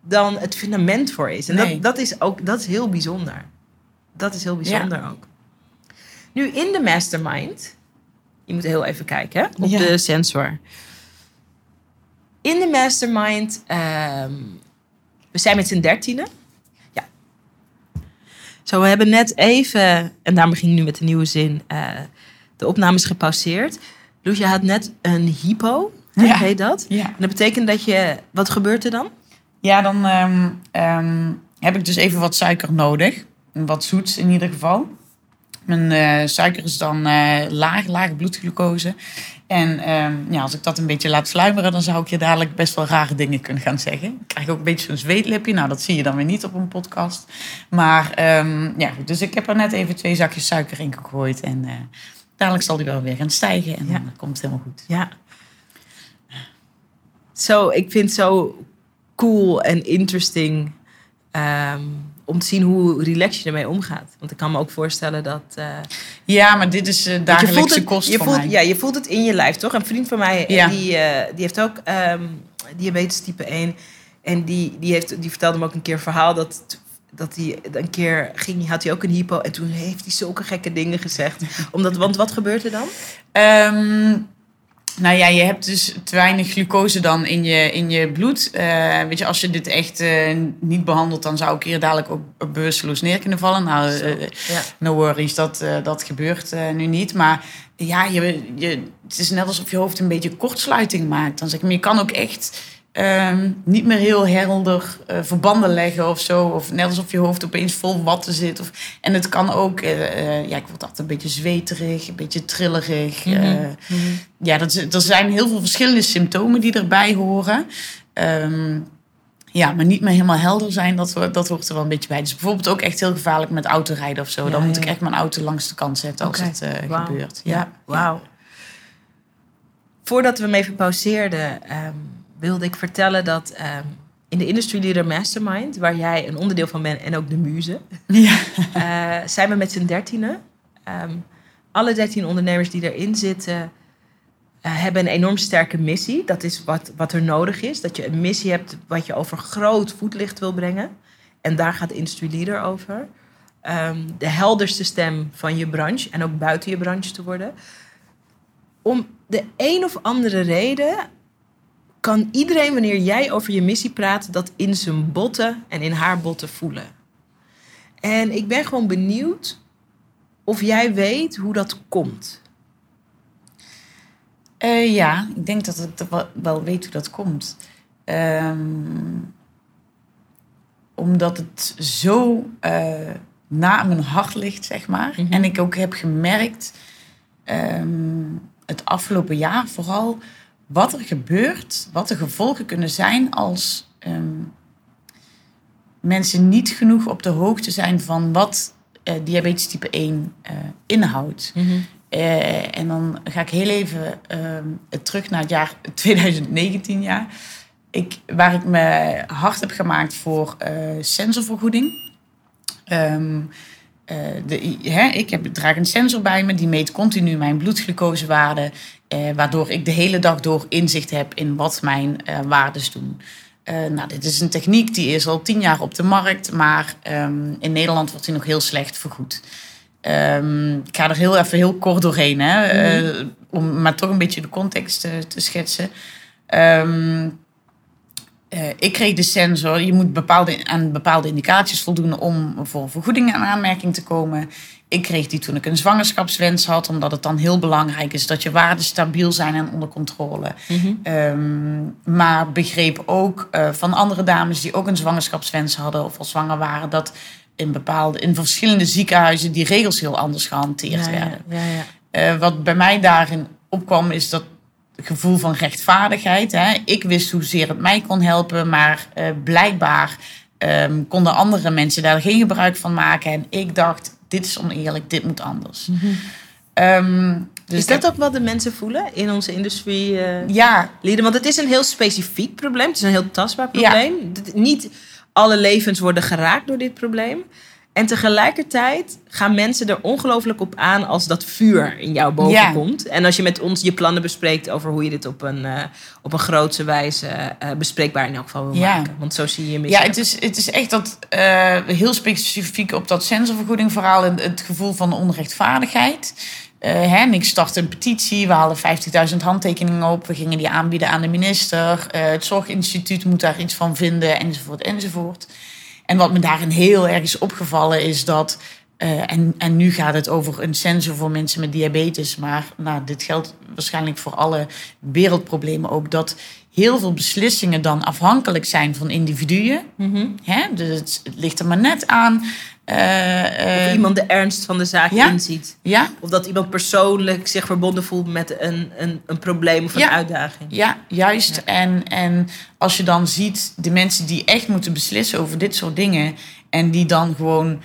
dan het fundament voor is. En dat is heel bijzonder. Dat is heel bijzonder ook. Nu in de mastermind... je moet heel even kijken hè, op de sensor... In de mastermind, we zijn met z'n 13e. Ja. Zo, we hebben net even, en daarom begin ik nu met de nieuwe zin, de opname is gepauzeerd. Loesje had net een hypo, heet dat? Ja. En dat betekent dat je, wat gebeurt er dan? Ja, dan heb ik dus even wat suiker nodig. Wat zoets in ieder geval. Mijn suiker is dan lage bloedglucose. En als ik dat een beetje laat sluimeren... dan zou ik je dadelijk best wel rare dingen kunnen gaan zeggen. Ik krijg ook een beetje zo'n zweetlipje. Nou, dat zie je dan weer niet op een podcast. Maar dus ik heb er net even 2 zakjes suiker in gegooid. En dadelijk zal die wel weer gaan stijgen. En dan komt het helemaal goed. Ja. Ik vind het zo cool en interesting... om te zien hoe relaxed je ermee omgaat. Want ik kan me ook voorstellen dat... maar dit is dagelijkse kost voor mij. Ja, je voelt het in je lijf, toch? Een vriend van mij, die heeft ook diabetes type 1. En die vertelde me ook een keer een verhaal... dat hij een keer had hij ook een hypo... en toen heeft hij zulke gekke dingen gezegd. Want wat gebeurt er dan? Nou ja, je hebt dus te weinig glucose dan in je bloed. Weet je, als je dit echt niet behandelt... dan zou ik hier dadelijk ook bewusteloos neer kunnen vallen. Nou, no worries, dat gebeurt nu niet. Maar ja, het is net alsof je hoofd een beetje kortsluiting maakt. Dan zeg ik, maar je kan ook echt niet meer heel helder verbanden leggen of zo. Of net alsof je hoofd opeens vol watten zit. En het kan ook... ik word altijd een beetje zweterig, een beetje trillerig... Mm-hmm. Er zijn heel veel verschillende symptomen die erbij horen. Ja, maar niet meer helemaal helder zijn, dat hoort er wel een beetje bij. Dus bijvoorbeeld ook echt heel gevaarlijk met autorijden of zo. Ja, dan moet ik echt mijn auto langs de kant zetten als het gebeurt. Ja, wauw. Ja. Voordat we hem even pauzeerden, wilde ik vertellen dat in de Industry Leader Mastermind, waar jij een onderdeel van bent en ook de muze, zijn we met z'n 13e. Alle 13 ondernemers die erin zitten hebben een enorm sterke missie. Dat is wat er nodig is. Dat je een missie hebt wat je over groot voetlicht wil brengen. En daar gaat Industry Leader over. De helderste stem van je branche en ook buiten je branche te worden. Om de een of andere reden kan iedereen, wanneer jij over je missie praat, dat in zijn botten en in haar botten voelen. En ik ben gewoon benieuwd of jij weet hoe dat komt. Ja, ik denk dat ik wel weet hoe dat komt. Omdat het zo na mijn hart ligt, zeg maar. Mm-hmm. En ik ook heb gemerkt, het afgelopen jaar vooral, wat er gebeurt, wat de gevolgen kunnen zijn als mensen niet genoeg op de hoogte zijn van wat diabetes type 1 inhoudt. Mm-hmm. En dan ga ik heel even terug naar het jaar 2019. Ja. Waar ik me hard heb gemaakt voor sensorvergoeding. Ik draag een sensor bij me. Die meet continu mijn bloedglucosewaarde. Waardoor ik de hele dag door inzicht heb in wat mijn waardes doen. Dit is een techniek die is al 10 jaar op de markt. Maar in Nederland wordt die nog heel slecht vergoed. Ik ga er heel kort doorheen, hè? Mm-hmm. Om maar toch een beetje de context te schetsen. Ik kreeg de sensor. Je moet aan bepaalde indicaties voldoen om voor vergoedingen in aanmerking te komen. Ik kreeg die toen ik een zwangerschapswens had, omdat het dan heel belangrijk is dat je waarden stabiel zijn en onder controle. Mm-hmm. Maar begreep ook van andere dames die ook een zwangerschapswens hadden of al zwanger waren, dat in verschillende ziekenhuizen die regels heel anders gehanteerd werden. Ja. Wat bij mij daarin opkwam is dat gevoel van rechtvaardigheid. Hè. Ik wist hoezeer het mij kon helpen, maar blijkbaar konden andere mensen daar geen gebruik van maken. En ik dacht, dit is oneerlijk, dit moet anders. Mm-hmm. Dus is dat ook wat de mensen voelen in onze industrie? Lieden? Want het is een heel specifiek probleem. Het is een heel tastbaar probleem. Ja. Niet alle levens worden geraakt door dit probleem. En tegelijkertijd gaan mensen er ongelooflijk op aan als dat vuur in jou boven komt. En als je met ons je plannen bespreekt over hoe je dit op een grootse wijze bespreekbaar in elk geval wil maken. Want zo zie je misschien. Ja, het is echt dat heel specifiek op dat sensorvergoeding verhaal het gevoel van onrechtvaardigheid. En ik startte een petitie, we halen 50.000 handtekeningen op. We gingen die aanbieden aan de minister. Het Zorginstituut moet daar iets van vinden, enzovoort, enzovoort. En wat me daarin heel erg is opgevallen is dat... En nu gaat het over een sensor voor mensen met diabetes. Maar dit geldt waarschijnlijk voor alle wereldproblemen ook. Dat heel veel beslissingen dan afhankelijk zijn van individuen. Mm-hmm. Dus het ligt er maar net aan. Of iemand de ernst van de zaak inziet. Ja. Of dat iemand persoonlijk zich verbonden voelt met een probleem of een uitdaging. Ja, juist. Ja. En als je dan ziet de mensen die echt moeten beslissen over dit soort dingen. En die dan gewoon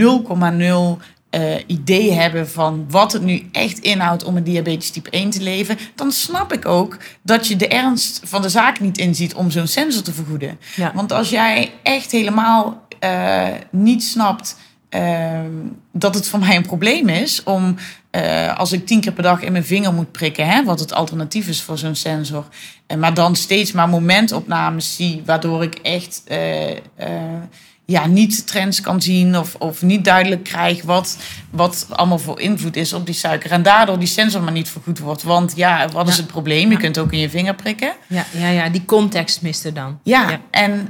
0,0 idee hebben van wat het nu echt inhoudt om een diabetes type 1 te leven, dan snap ik ook dat je de ernst van de zaak niet inziet om zo'n sensor te vergoeden. Ja. Want als jij echt helemaal niet snapt dat het voor mij een probleem is om, als ik 10 keer per dag in mijn vinger moet prikken, wat het alternatief is voor zo'n sensor, maar dan steeds maar momentopnames zie, waardoor ik echt niet trends kan zien of niet duidelijk krijg wat allemaal voor invloed is op die suiker. En daardoor die sensor maar niet vergoed wordt. Want wat is het probleem? Je kunt ook in je vinger prikken. Ja, die context mist er dan. Ja.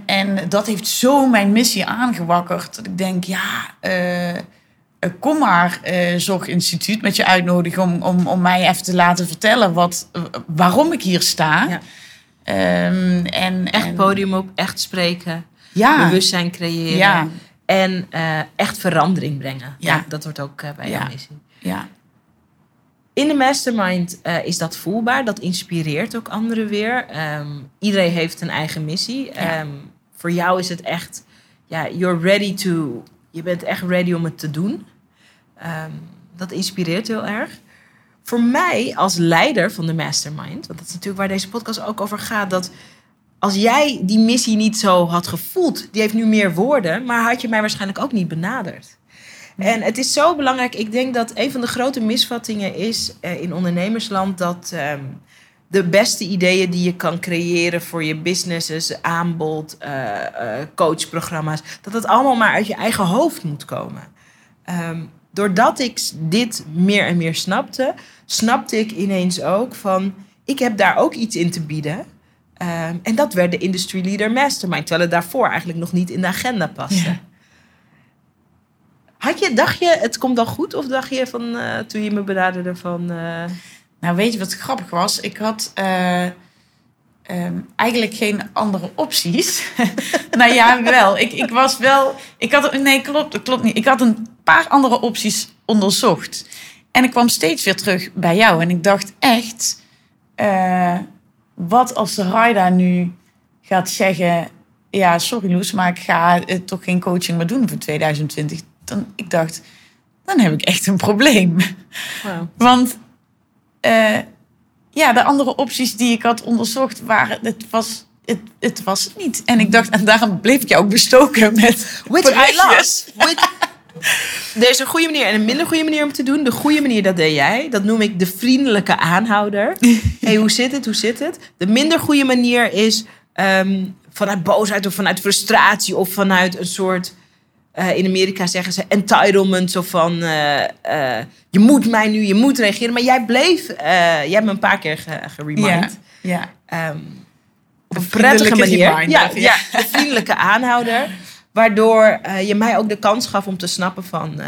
En dat heeft zo mijn missie aangewakkerd. Dat ik denk, kom maar, Zorginstituut, met je uitnodiging om mij even te laten vertellen waarom ik hier sta. Ja. Echt podium op, echt spreken. Ja. Bewustzijn creëren en echt verandering brengen. Ja. Ja, dat wordt ook bij jouw missie. Ja. In de mastermind is dat voelbaar. Dat inspireert ook anderen weer. Iedereen heeft een eigen missie. voor jou is het echt, ja, je bent echt ready om het te doen. Dat inspireert heel erg. Voor mij als leider van de mastermind, want dat is natuurlijk waar deze podcast ook over gaat, dat als jij die missie niet zo had gevoeld, die heeft nu meer woorden, maar had je mij waarschijnlijk ook niet benaderd. En het is zo belangrijk. Ik denk dat een van de grote misvattingen is in ondernemersland dat de beste ideeën die je kan creëren voor je businesses, aanbod, coachprogramma's, dat het allemaal maar uit je eigen hoofd moet komen. Doordat ik dit meer en meer snapte ik ineens ook van, ik heb daar ook iets in te bieden. En dat werd de Industry Leader Mastermind, terwijl het daarvoor eigenlijk nog niet in de agenda paste. Ja. Dacht je, het komt dan goed? Of dacht je van, toen je me benaderde van... Nou, weet je wat grappig was? Ik had eigenlijk geen andere opties. Nou ja, wel. Ik was wel... klopt niet. Ik had een paar andere opties onderzocht. En ik kwam steeds weer terug bij jou. En ik dacht echt... wat als Zaraida nu gaat zeggen... Ja, sorry Loes, maar ik ga toch geen coaching meer doen voor 2020... Ik dacht, dan heb ik echt een probleem. Wow. Want de andere opties die ik had onderzocht waren... Het was het niet. En ik dacht, en daarom bleef ik jou ook bestoken met... Er is een goede manier en een minder goede manier om te doen. De goede manier, dat deed jij. Dat noem ik de vriendelijke aanhouder. Hey, hoe zit het? De minder goede manier is vanuit boosheid of vanuit frustratie... of vanuit een soort... in Amerika zeggen ze entitlement. Zo van, je moet mij nu, je moet reageren. Maar jij bleef, jij hebt me een paar keer geremind. Ja. Op een prettige manier. De vriendelijke aanhouder. Waardoor je mij ook de kans gaf om te snappen van...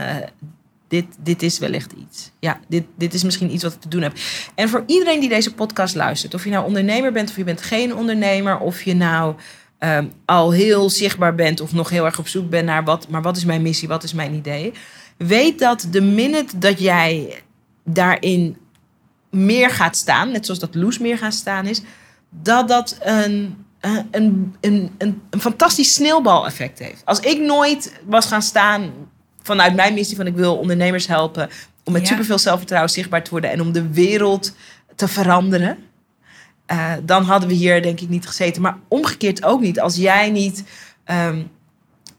Dit is wellicht iets. Ja, dit is misschien iets wat ik te doen heb. En voor iedereen die deze podcast luistert... of je nou ondernemer bent of je bent geen ondernemer... of je nou... al heel zichtbaar bent of nog heel erg op zoek bent naar wat is mijn missie, wat is mijn idee. Weet dat de minute dat jij daarin meer gaat staan, net zoals dat Loes meer gaat staan is, dat een fantastisch sneeuwbaleffect heeft. Als ik nooit was gaan staan vanuit mijn missie van ik wil ondernemers helpen om met superveel zelfvertrouwen zichtbaar te worden en om de wereld te veranderen. Dan hadden we hier denk ik niet gezeten. Maar omgekeerd ook niet. Als jij niet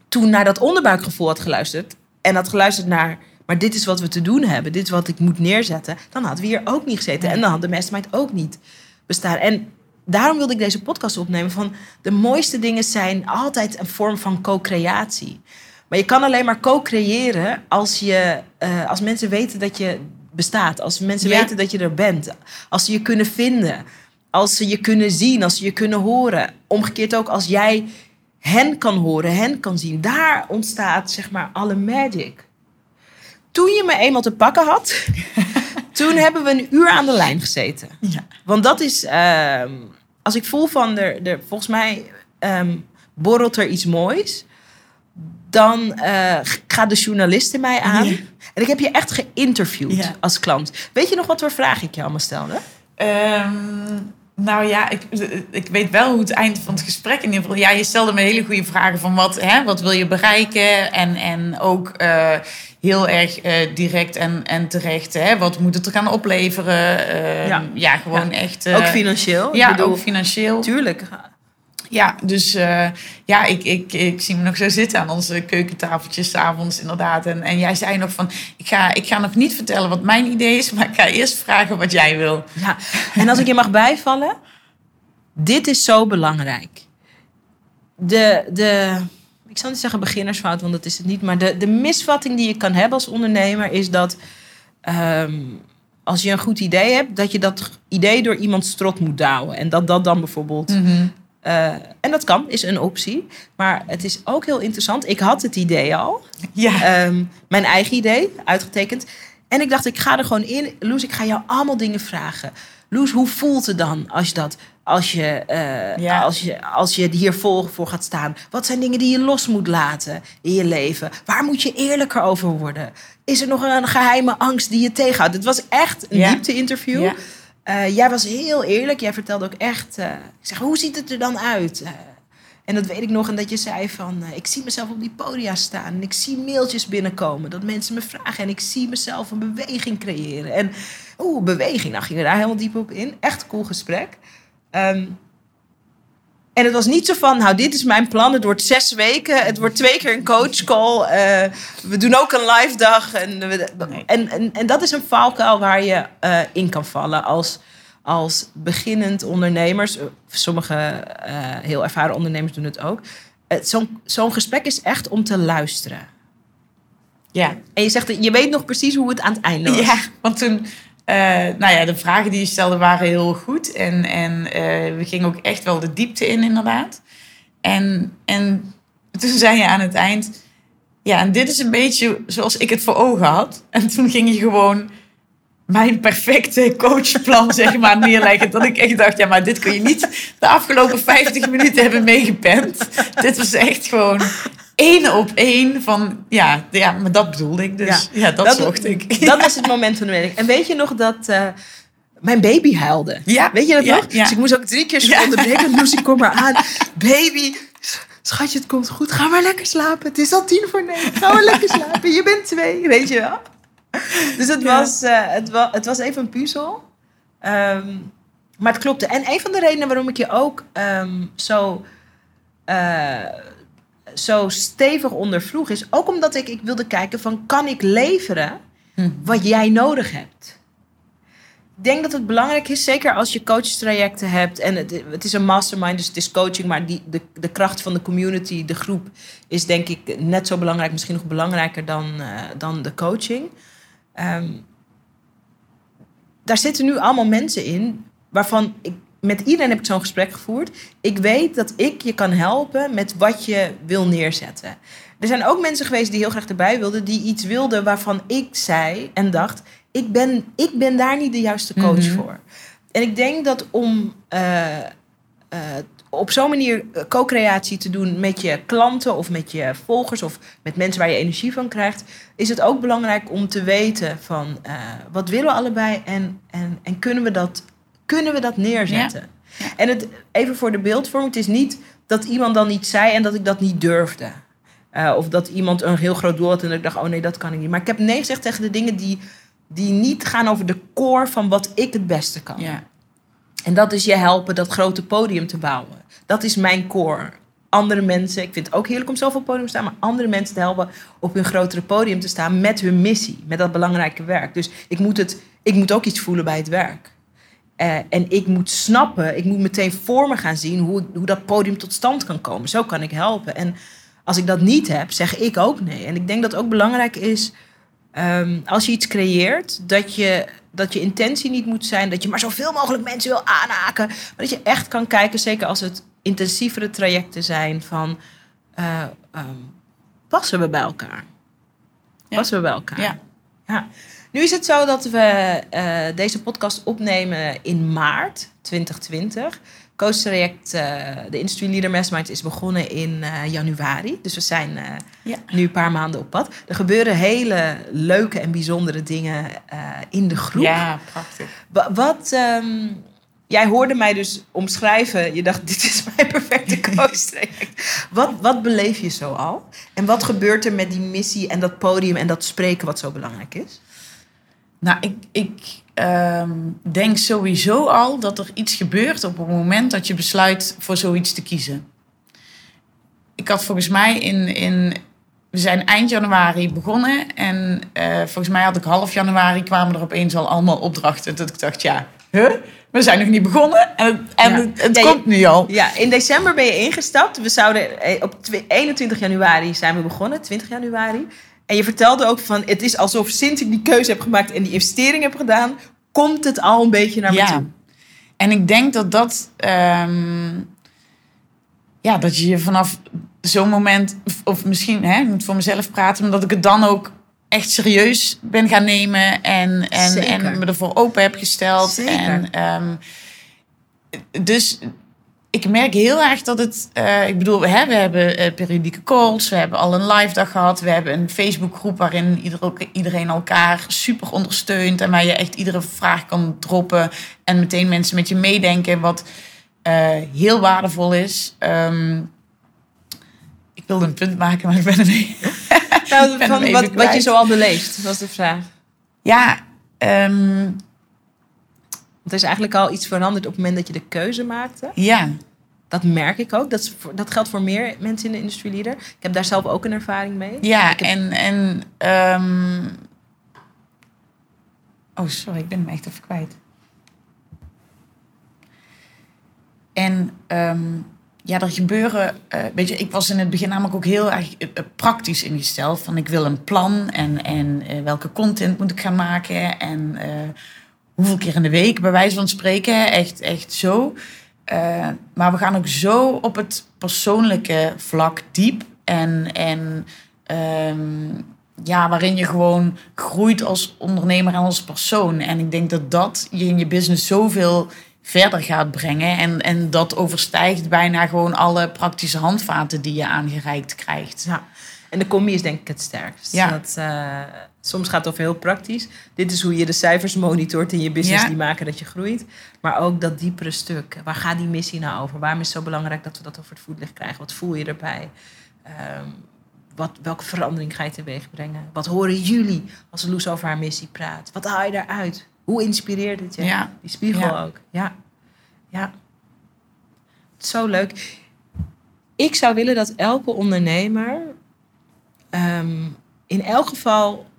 toen naar dat onderbuikgevoel had geluisterd... en had geluisterd naar... maar dit is wat we te doen hebben. Dit is wat ik moet neerzetten. Dan hadden we hier ook niet gezeten. En dan had de mastermind ook niet bestaan. En daarom wilde ik deze podcast opnemen. Van de mooiste dingen zijn altijd een vorm van co-creatie. Maar je kan alleen maar co-creëren... als mensen weten dat je bestaat. Als mensen weten dat je er bent. Als ze je kunnen vinden... Als ze je kunnen zien, als ze je kunnen horen. Omgekeerd ook als jij hen kan horen, hen kan zien. Daar ontstaat zeg maar alle magic. Toen je me eenmaal te pakken had... toen hebben we een uur aan de lijn gezeten. Ja. Want dat is... als ik voel van... volgens mij borrelt er iets moois... dan gaat de journalist in mij aan. Ja. En ik heb je echt geïnterviewd als klant. Weet je nog wat voor vragen ik je allemaal stelde? Nou ja, ik weet wel hoe het eind van het gesprek in ieder geval... Ja, je stelde me hele goede vragen van wat wil je bereiken? En ook heel erg direct en terecht. Hè? Wat moet het er gaan opleveren? Echt... ook financieel? Ja, ook financieel. Tuurlijk. Ja, dus ik zie me nog zo zitten aan onze keukentafeltjes 's avonds inderdaad. En jij zei nog van, ik ga nog niet vertellen wat mijn idee is... maar ik ga eerst vragen wat jij wil. Ja. En als ik je mag bijvallen, dit is zo belangrijk. Ik zal niet zeggen beginnersfout, want dat is het niet... maar de misvatting die je kan hebben als ondernemer is dat... als je een goed idee hebt, dat je dat idee door iemands strot moet douwen. En dat dan bijvoorbeeld... Mm-hmm. En dat kan, is een optie. Maar het is ook heel interessant. Ik had het idee al. Ja. Mijn eigen idee, uitgetekend. En ik dacht, ik ga er gewoon in. Loes, ik ga jou allemaal dingen vragen. Loes, hoe voelt het dan als je hier vol voor gaat staan? Wat zijn dingen die je los moet laten in je leven? Waar moet je eerlijker over worden? Is er nog een geheime angst die je tegenhoudt? Het was echt een diepte-interview. Ja. Jij was heel eerlijk. Jij vertelde ook echt... ik zeg, hoe ziet het er dan uit? En dat weet ik nog. En dat je zei van, ik zie mezelf op die podia staan. En ik zie mailtjes binnenkomen. Dat mensen me vragen. En ik zie mezelf een beweging creëren. En beweging. Nou, gingen we daar helemaal diep op in. Echt cool gesprek. En het was niet zo van, nou, dit is mijn plan. Het wordt 6 weken. Het wordt 2 keer een coachcall. We doen ook een live dag. En dat is een valkuil waar je in kan vallen als beginnend ondernemers. Sommige heel ervaren ondernemers doen het ook. Zo'n gesprek is echt om te luisteren. Ja. En je zegt, je weet nog precies hoe het aan het einde was. Ja, want toen... de vragen die je stelde waren heel goed. En we gingen ook echt wel de diepte in, inderdaad. En toen zei je aan het eind... Ja, en dit is een beetje zoals ik het voor ogen had. En toen ging je gewoon... mijn perfecte coachplan, zeg maar, neerleggen. Dat ik echt dacht, ja, maar dit kun je niet de afgelopen 50 minuten hebben meegepend. Dit was echt gewoon 1 op 1 van, ja maar dat bedoelde ik dus. Ja, dat zocht ik. Dat was het moment van de mening. En weet je nog dat mijn baby huilde? Ja. Weet je dat nog? Ja. Dus ik moest ook 3 keer zo onderbreken. Lucy, kom maar aan. Baby... Schatje, het komt goed. Ga maar lekker slapen. Het is al 9:10. Ga maar lekker slapen. Je bent 2, weet je wel? Dus het was even een puzzel. Maar het klopte. En een van de redenen waarom ik je ook zo stevig ondervroeg... is ook omdat ik wilde kijken van... kan ik leveren wat jij nodig hebt? Ik denk dat het belangrijk is, zeker als je coachtrajecten hebt... en het is een mastermind, dus het is coaching... maar de kracht van de community, de groep... is denk ik net zo belangrijk, misschien nog belangrijker dan de coaching... daar zitten nu allemaal mensen in... waarvan met iedereen heb ik zo'n gesprek gevoerd. Ik weet dat ik je kan helpen met wat je wil neerzetten. Er zijn ook mensen geweest die heel graag erbij wilden... die iets wilden waarvan ik zei en dacht... ik ben daar niet de juiste coach voor. En ik denk dat om op zo'n manier co-creatie te doen... met je klanten of met je volgers... of met mensen waar je energie van krijgt... is het ook belangrijk om te weten van... wat willen we allebei en kunnen we dat neerzetten? Ja. En even voor de beeldvorming... het is niet dat iemand dan iets zei... en dat ik dat niet durfde. Of dat iemand een heel groot doel had... en dat ik dacht, oh nee, dat kan ik niet. Maar ik heb nee gezegd tegen de dingen die niet gaan over de core... van wat ik het beste kan. Ja. En dat is je helpen dat grote podium te bouwen. Dat is mijn core. Andere mensen, ik vind het ook heerlijk om zelf op podium te staan... maar andere mensen te helpen op hun grotere podium te staan... met hun missie, met dat belangrijke werk. Dus ik moet ook iets voelen bij het werk. En ik moet snappen, ik moet meteen voor me gaan zien... hoe dat podium tot stand kan komen. Zo kan ik helpen. En als ik dat niet heb, zeg ik ook nee. En ik denk dat het ook belangrijk is... als je iets creëert, dat je intentie niet moet zijn... dat je maar zoveel mogelijk mensen wil aanhaken... maar dat je echt kan kijken, zeker als het intensievere trajecten zijn... van passen we bij elkaar? Ja. Passen we bij elkaar? Ja. Ja. Nu is het zo dat we deze podcast opnemen in maart 2020. Coachtraject, de Industry Leader Mastermind is begonnen in januari. Dus we zijn nu een paar maanden op pad. Er gebeuren hele leuke en bijzondere dingen in de groep. Ja, prachtig. Jij hoorde mij dus omschrijven. Je dacht, dit is mijn perfecte coachtraject. Wat beleef je zo al? En wat gebeurt er met die missie en dat podium en dat spreken wat zo belangrijk is? Nou, ik denk sowieso al dat er iets gebeurt op het moment dat je besluit voor zoiets te kiezen. Ik had volgens mij we zijn eind januari begonnen en volgens mij had ik half januari kwamen er opeens al allemaal opdrachten. Dat ik dacht, we zijn nog niet begonnen en het komt nu al. Ja, in december ben je ingestapt. We zouden op 21 januari zijn we begonnen, 20 januari. En je vertelde ook van, het is alsof sinds ik die keuze heb gemaakt... en die investering heb gedaan, komt het al een beetje naar me toe. En ik denk dat je vanaf zo'n moment... of misschien, ik moet voor mezelf praten... maar dat ik het dan ook echt serieus ben gaan nemen... en me ervoor open heb gesteld. Zeker. Dus... ik merk heel erg dat het... we hebben periodieke calls. We hebben al een live dag gehad. We hebben een Facebookgroep waarin iedereen elkaar super ondersteunt. En waar je echt iedere vraag kan droppen. En meteen mensen met je meedenken. Wat heel waardevol is. wilde een punt maken, maar ik ben er niet. Nou, van wat je zoal beleeft, was de vraag. Ja, want er is eigenlijk al iets veranderd op het moment dat je de keuze maakte. Ja. Dat merk ik ook. Dat geldt voor meer mensen in de Industry Leader. Ik heb daar zelf ook een ervaring mee. Ja, oh, sorry, ik ben hem echt even kwijt. En ja, er gebeuren... weet je, ik was in het begin namelijk ook heel erg praktisch ingesteld. Van ik wil een plan en welke content moet ik gaan maken. En hoeveel keer in de week, bij wijze van spreken. Echt zo. Maar we gaan ook zo op het persoonlijke vlak diep. Ja, waarin je gewoon groeit als ondernemer en als persoon. En ik denk dat je in je business zoveel verder gaat brengen. En dat overstijgt bijna gewoon alle praktische handvaten die je aangereikt krijgt. Ja. En de combi is denk ik het sterkst. Ja. Soms gaat het over heel praktisch. Dit is hoe je de cijfers monitort in je business. Ja. Die maken dat je groeit. Maar ook dat diepere stuk. Waar gaat die missie nou over? Waarom is het zo belangrijk dat we dat over het voetlicht krijgen? Wat voel je erbij? Welke verandering ga je teweeg brengen? Wat horen jullie als Loes over haar missie praat? Wat haal je daaruit? Hoe inspireert het je? Ja. Die spiegel ook. Ja. Ja. Zo leuk. Ik zou willen dat elke ondernemer... in elk geval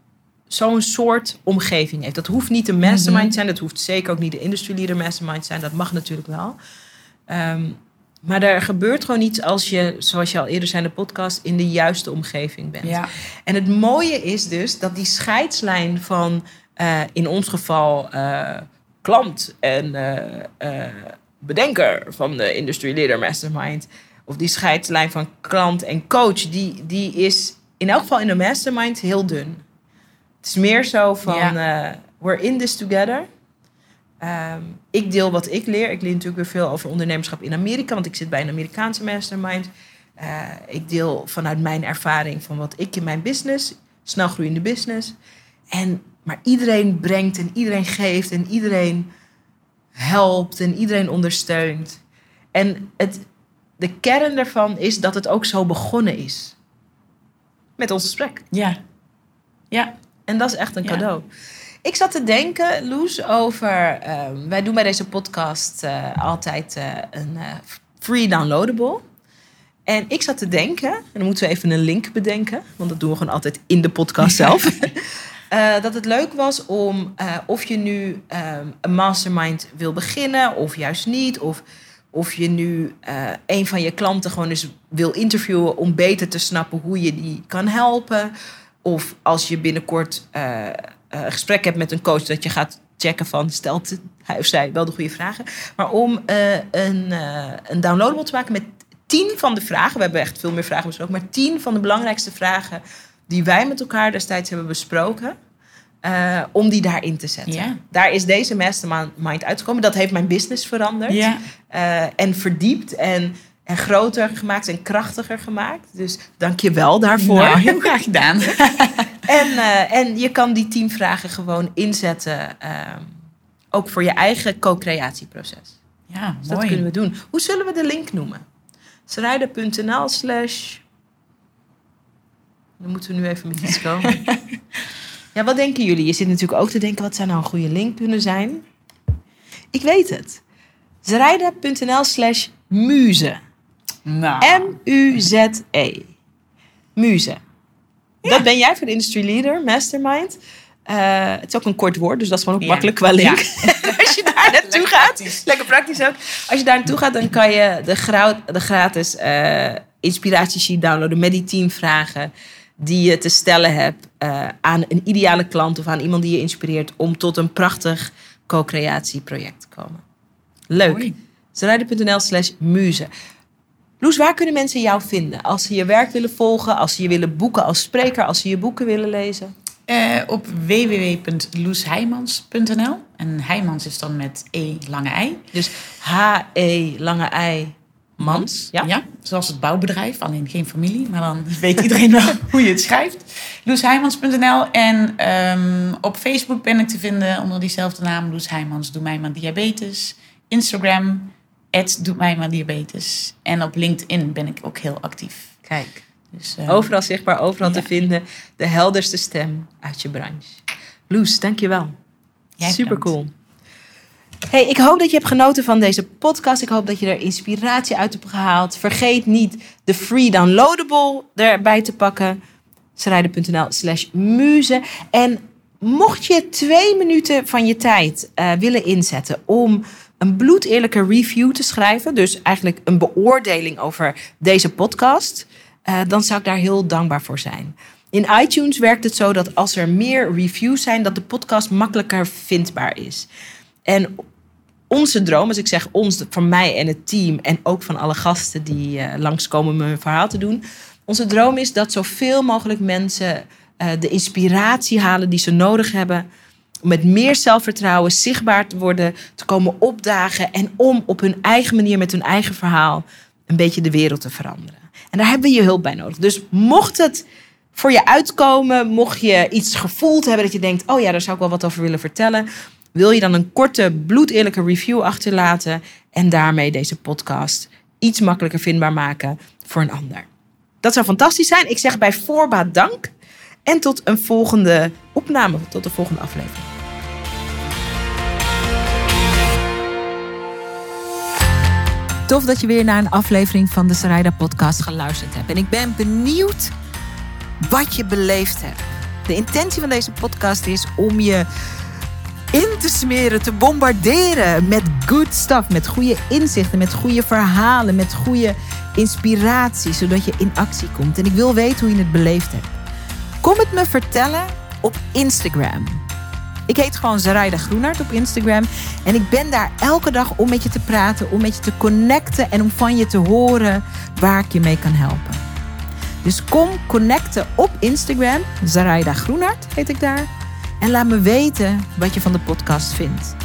zo'n soort omgeving heeft. Dat hoeft niet de mastermind te zijn. Dat hoeft zeker ook niet de Industry Leader mastermind te zijn. Dat mag natuurlijk wel. Maar er gebeurt gewoon iets als je, zoals je al eerder zei in de podcast, in de juiste omgeving bent. Ja. En het mooie is dus dat die scheidslijn van in ons geval klant en bedenker van de Industry Leader Mastermind, of die scheidslijn van klant en coach, die is in elk geval in de mastermind heel dun. Het is meer zo van, we're in this together. Ik deel wat ik leer. Ik leer natuurlijk weer veel over ondernemerschap in Amerika, want ik zit bij een Amerikaanse mastermind. Ik deel vanuit mijn ervaring van wat ik in mijn business, snel groeiende business. Maar iedereen brengt en iedereen geeft en iedereen helpt en iedereen ondersteunt. En de kern daarvan is dat het ook zo begonnen is. Met ons gesprek. Ja. Ja. En dat is echt een cadeau. Ik zat te denken, Loes, over... wij doen bij deze podcast altijd een free downloadable. En ik zat te denken... en dan moeten we even een link bedenken. Want dat doen we gewoon altijd in de podcast zelf. Dat het leuk was om... of je nu een mastermind wil beginnen... of juist niet... Of je nu een van je klanten gewoon eens wil interviewen... om beter te snappen hoe je die kan helpen. Of als je binnenkort een gesprek hebt met een coach... dat je gaat checken van, stelt hij of zij wel de goede vragen. Maar om een downloadable te maken met 10 van de vragen... we hebben echt veel meer vragen besproken... maar 10 van de belangrijkste vragen die wij met elkaar destijds hebben besproken... om die daarin te zetten. Yeah. Daar is deze mastermind uitgekomen. Dat heeft mijn business veranderd. Yeah. En verdiept en groter gemaakt en krachtiger gemaakt. Dus dank je wel daarvoor. Nou, heel graag gedaan. En je kan die 10 vragen gewoon inzetten. Ook voor je eigen co-creatieproces. Ja, mooi. Dus dat kunnen we doen. Hoe zullen we de link noemen? Zaraida.nl/ Dan moeten we nu even met iets komen. Ja, wat denken jullie? Je zit natuurlijk ook te denken... wat zou nou een goede link kunnen zijn? Ik weet het. Zaraida.nl/muze. Nou. MUZE. Muze. Ja. Dat ben jij voor de Industry Leader Mastermind. Het is ook een kort woord, dus dat is gewoon ook makkelijk qua link. Ja. Als je daar naartoe gaat. Praktisch. Lekker praktisch ook. Als je daar naartoe gaat, dan kan je de gratis inspiratiesheet downloaden... met die 10 vragen... die je te stellen hebt aan een ideale klant... of aan iemand die je inspireert... om tot een prachtig co-creatieproject te komen. Leuk. Zaraida.nl/muze. Loes, waar kunnen mensen jou vinden? Als ze je werk willen volgen... als ze je willen boeken als spreker... als ze je boeken willen lezen? Op www.loesheijmans.nl. En Heijmans is dan met E-lange-I. Dus H-E-lange-I... Mans, ja, zoals het bouwbedrijf, alleen geen familie, maar dan weet iedereen wel hoe je het schrijft. Loesheijmans.nl en op Facebook ben ik te vinden onder diezelfde naam, Loes Heijmans, Doe Mij Maar Diabetes. Instagram, @doemijmaardiabetes. En op LinkedIn ben ik ook heel actief. Kijk, Dus, overal zichtbaar, overal te vinden. De helderste stem uit je branche. Loes, dankjewel. Supercool. Hey, ik hoop dat je hebt genoten van deze podcast. Ik hoop dat je er inspiratie uit hebt gehaald. Vergeet niet de free downloadable erbij te pakken. Zaraida.nl/muze. En mocht je 2 minuten van je tijd willen inzetten om een bloedeerlijke review te schrijven, dus eigenlijk een beoordeling over deze podcast, dan zou ik daar heel dankbaar voor zijn. In iTunes werkt het zo dat als er meer reviews zijn, dat de podcast makkelijker vindbaar is. En onze droom, als ik zeg ons, van mij en het team en ook van alle gasten die langskomen om hun verhaal te doen, onze droom is dat zoveel mogelijk mensen de inspiratie halen die ze nodig hebben om met meer zelfvertrouwen zichtbaar te worden, te komen opdagen en om op hun eigen manier met hun eigen verhaal een beetje de wereld te veranderen. En daar hebben we je hulp bij nodig. Dus mocht het voor je uitkomen, mocht je iets gevoeld hebben dat je denkt, oh ja, daar zou ik wel wat over willen vertellen, wil je dan een korte, bloedeerlijke review achterlaten en daarmee deze podcast iets makkelijker vindbaar maken voor een ander. Dat zou fantastisch zijn. Ik zeg bij voorbaat dank. En tot een volgende opname, tot de volgende aflevering. Tof dat je weer naar een aflevering van de Zaraida podcast geluisterd hebt. En ik ben benieuwd wat je beleefd hebt. De intentie van deze podcast is om je in te smeren, te bombarderen met good stuff, met goede inzichten, met goede verhalen, met goede inspiratie, zodat je in actie komt. En ik wil weten hoe je het beleefd hebt. Kom het me vertellen op Instagram. Ik heet gewoon Zaraida Groenhart op Instagram. En ik ben daar elke dag om met je te praten, om met je te connecten en om van je te horen waar ik je mee kan helpen. Dus kom connecten op Instagram. Zaraida Groenhart heet ik daar. En laat me weten wat je van de podcast vindt.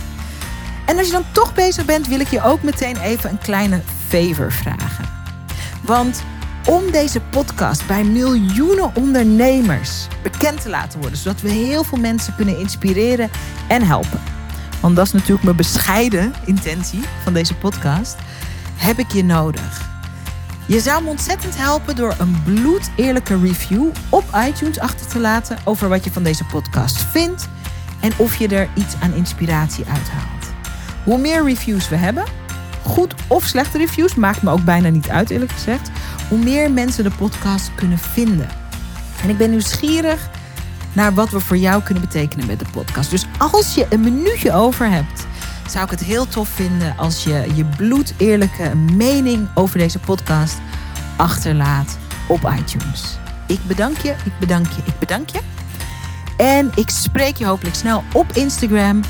En als je dan toch bezig bent, wil ik je ook meteen even een kleine favor vragen. Want om deze podcast bij miljoenen ondernemers bekend te laten worden, zodat we heel veel mensen kunnen inspireren en helpen, want dat is natuurlijk mijn bescheiden intentie van deze podcast, heb ik je nodig. Je zou me ontzettend helpen door een bloedeerlijke review op iTunes achter te laten over wat je van deze podcast vindt en of je er iets aan inspiratie uithaalt. Hoe meer reviews we hebben, goed of slechte reviews, maakt me ook bijna niet uit eerlijk gezegd, hoe meer mensen de podcast kunnen vinden. En ik ben nieuwsgierig naar wat we voor jou kunnen betekenen met de podcast. Dus als je een minuutje over hebt, zou ik het heel tof vinden als je je bloedeerlijke mening over deze podcast achterlaat op iTunes. Ik bedank je, ik bedank je, ik bedank je. En ik spreek je hopelijk snel op Instagram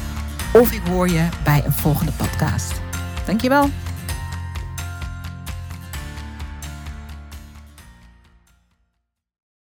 of ik hoor je bij een volgende podcast. Dankjewel.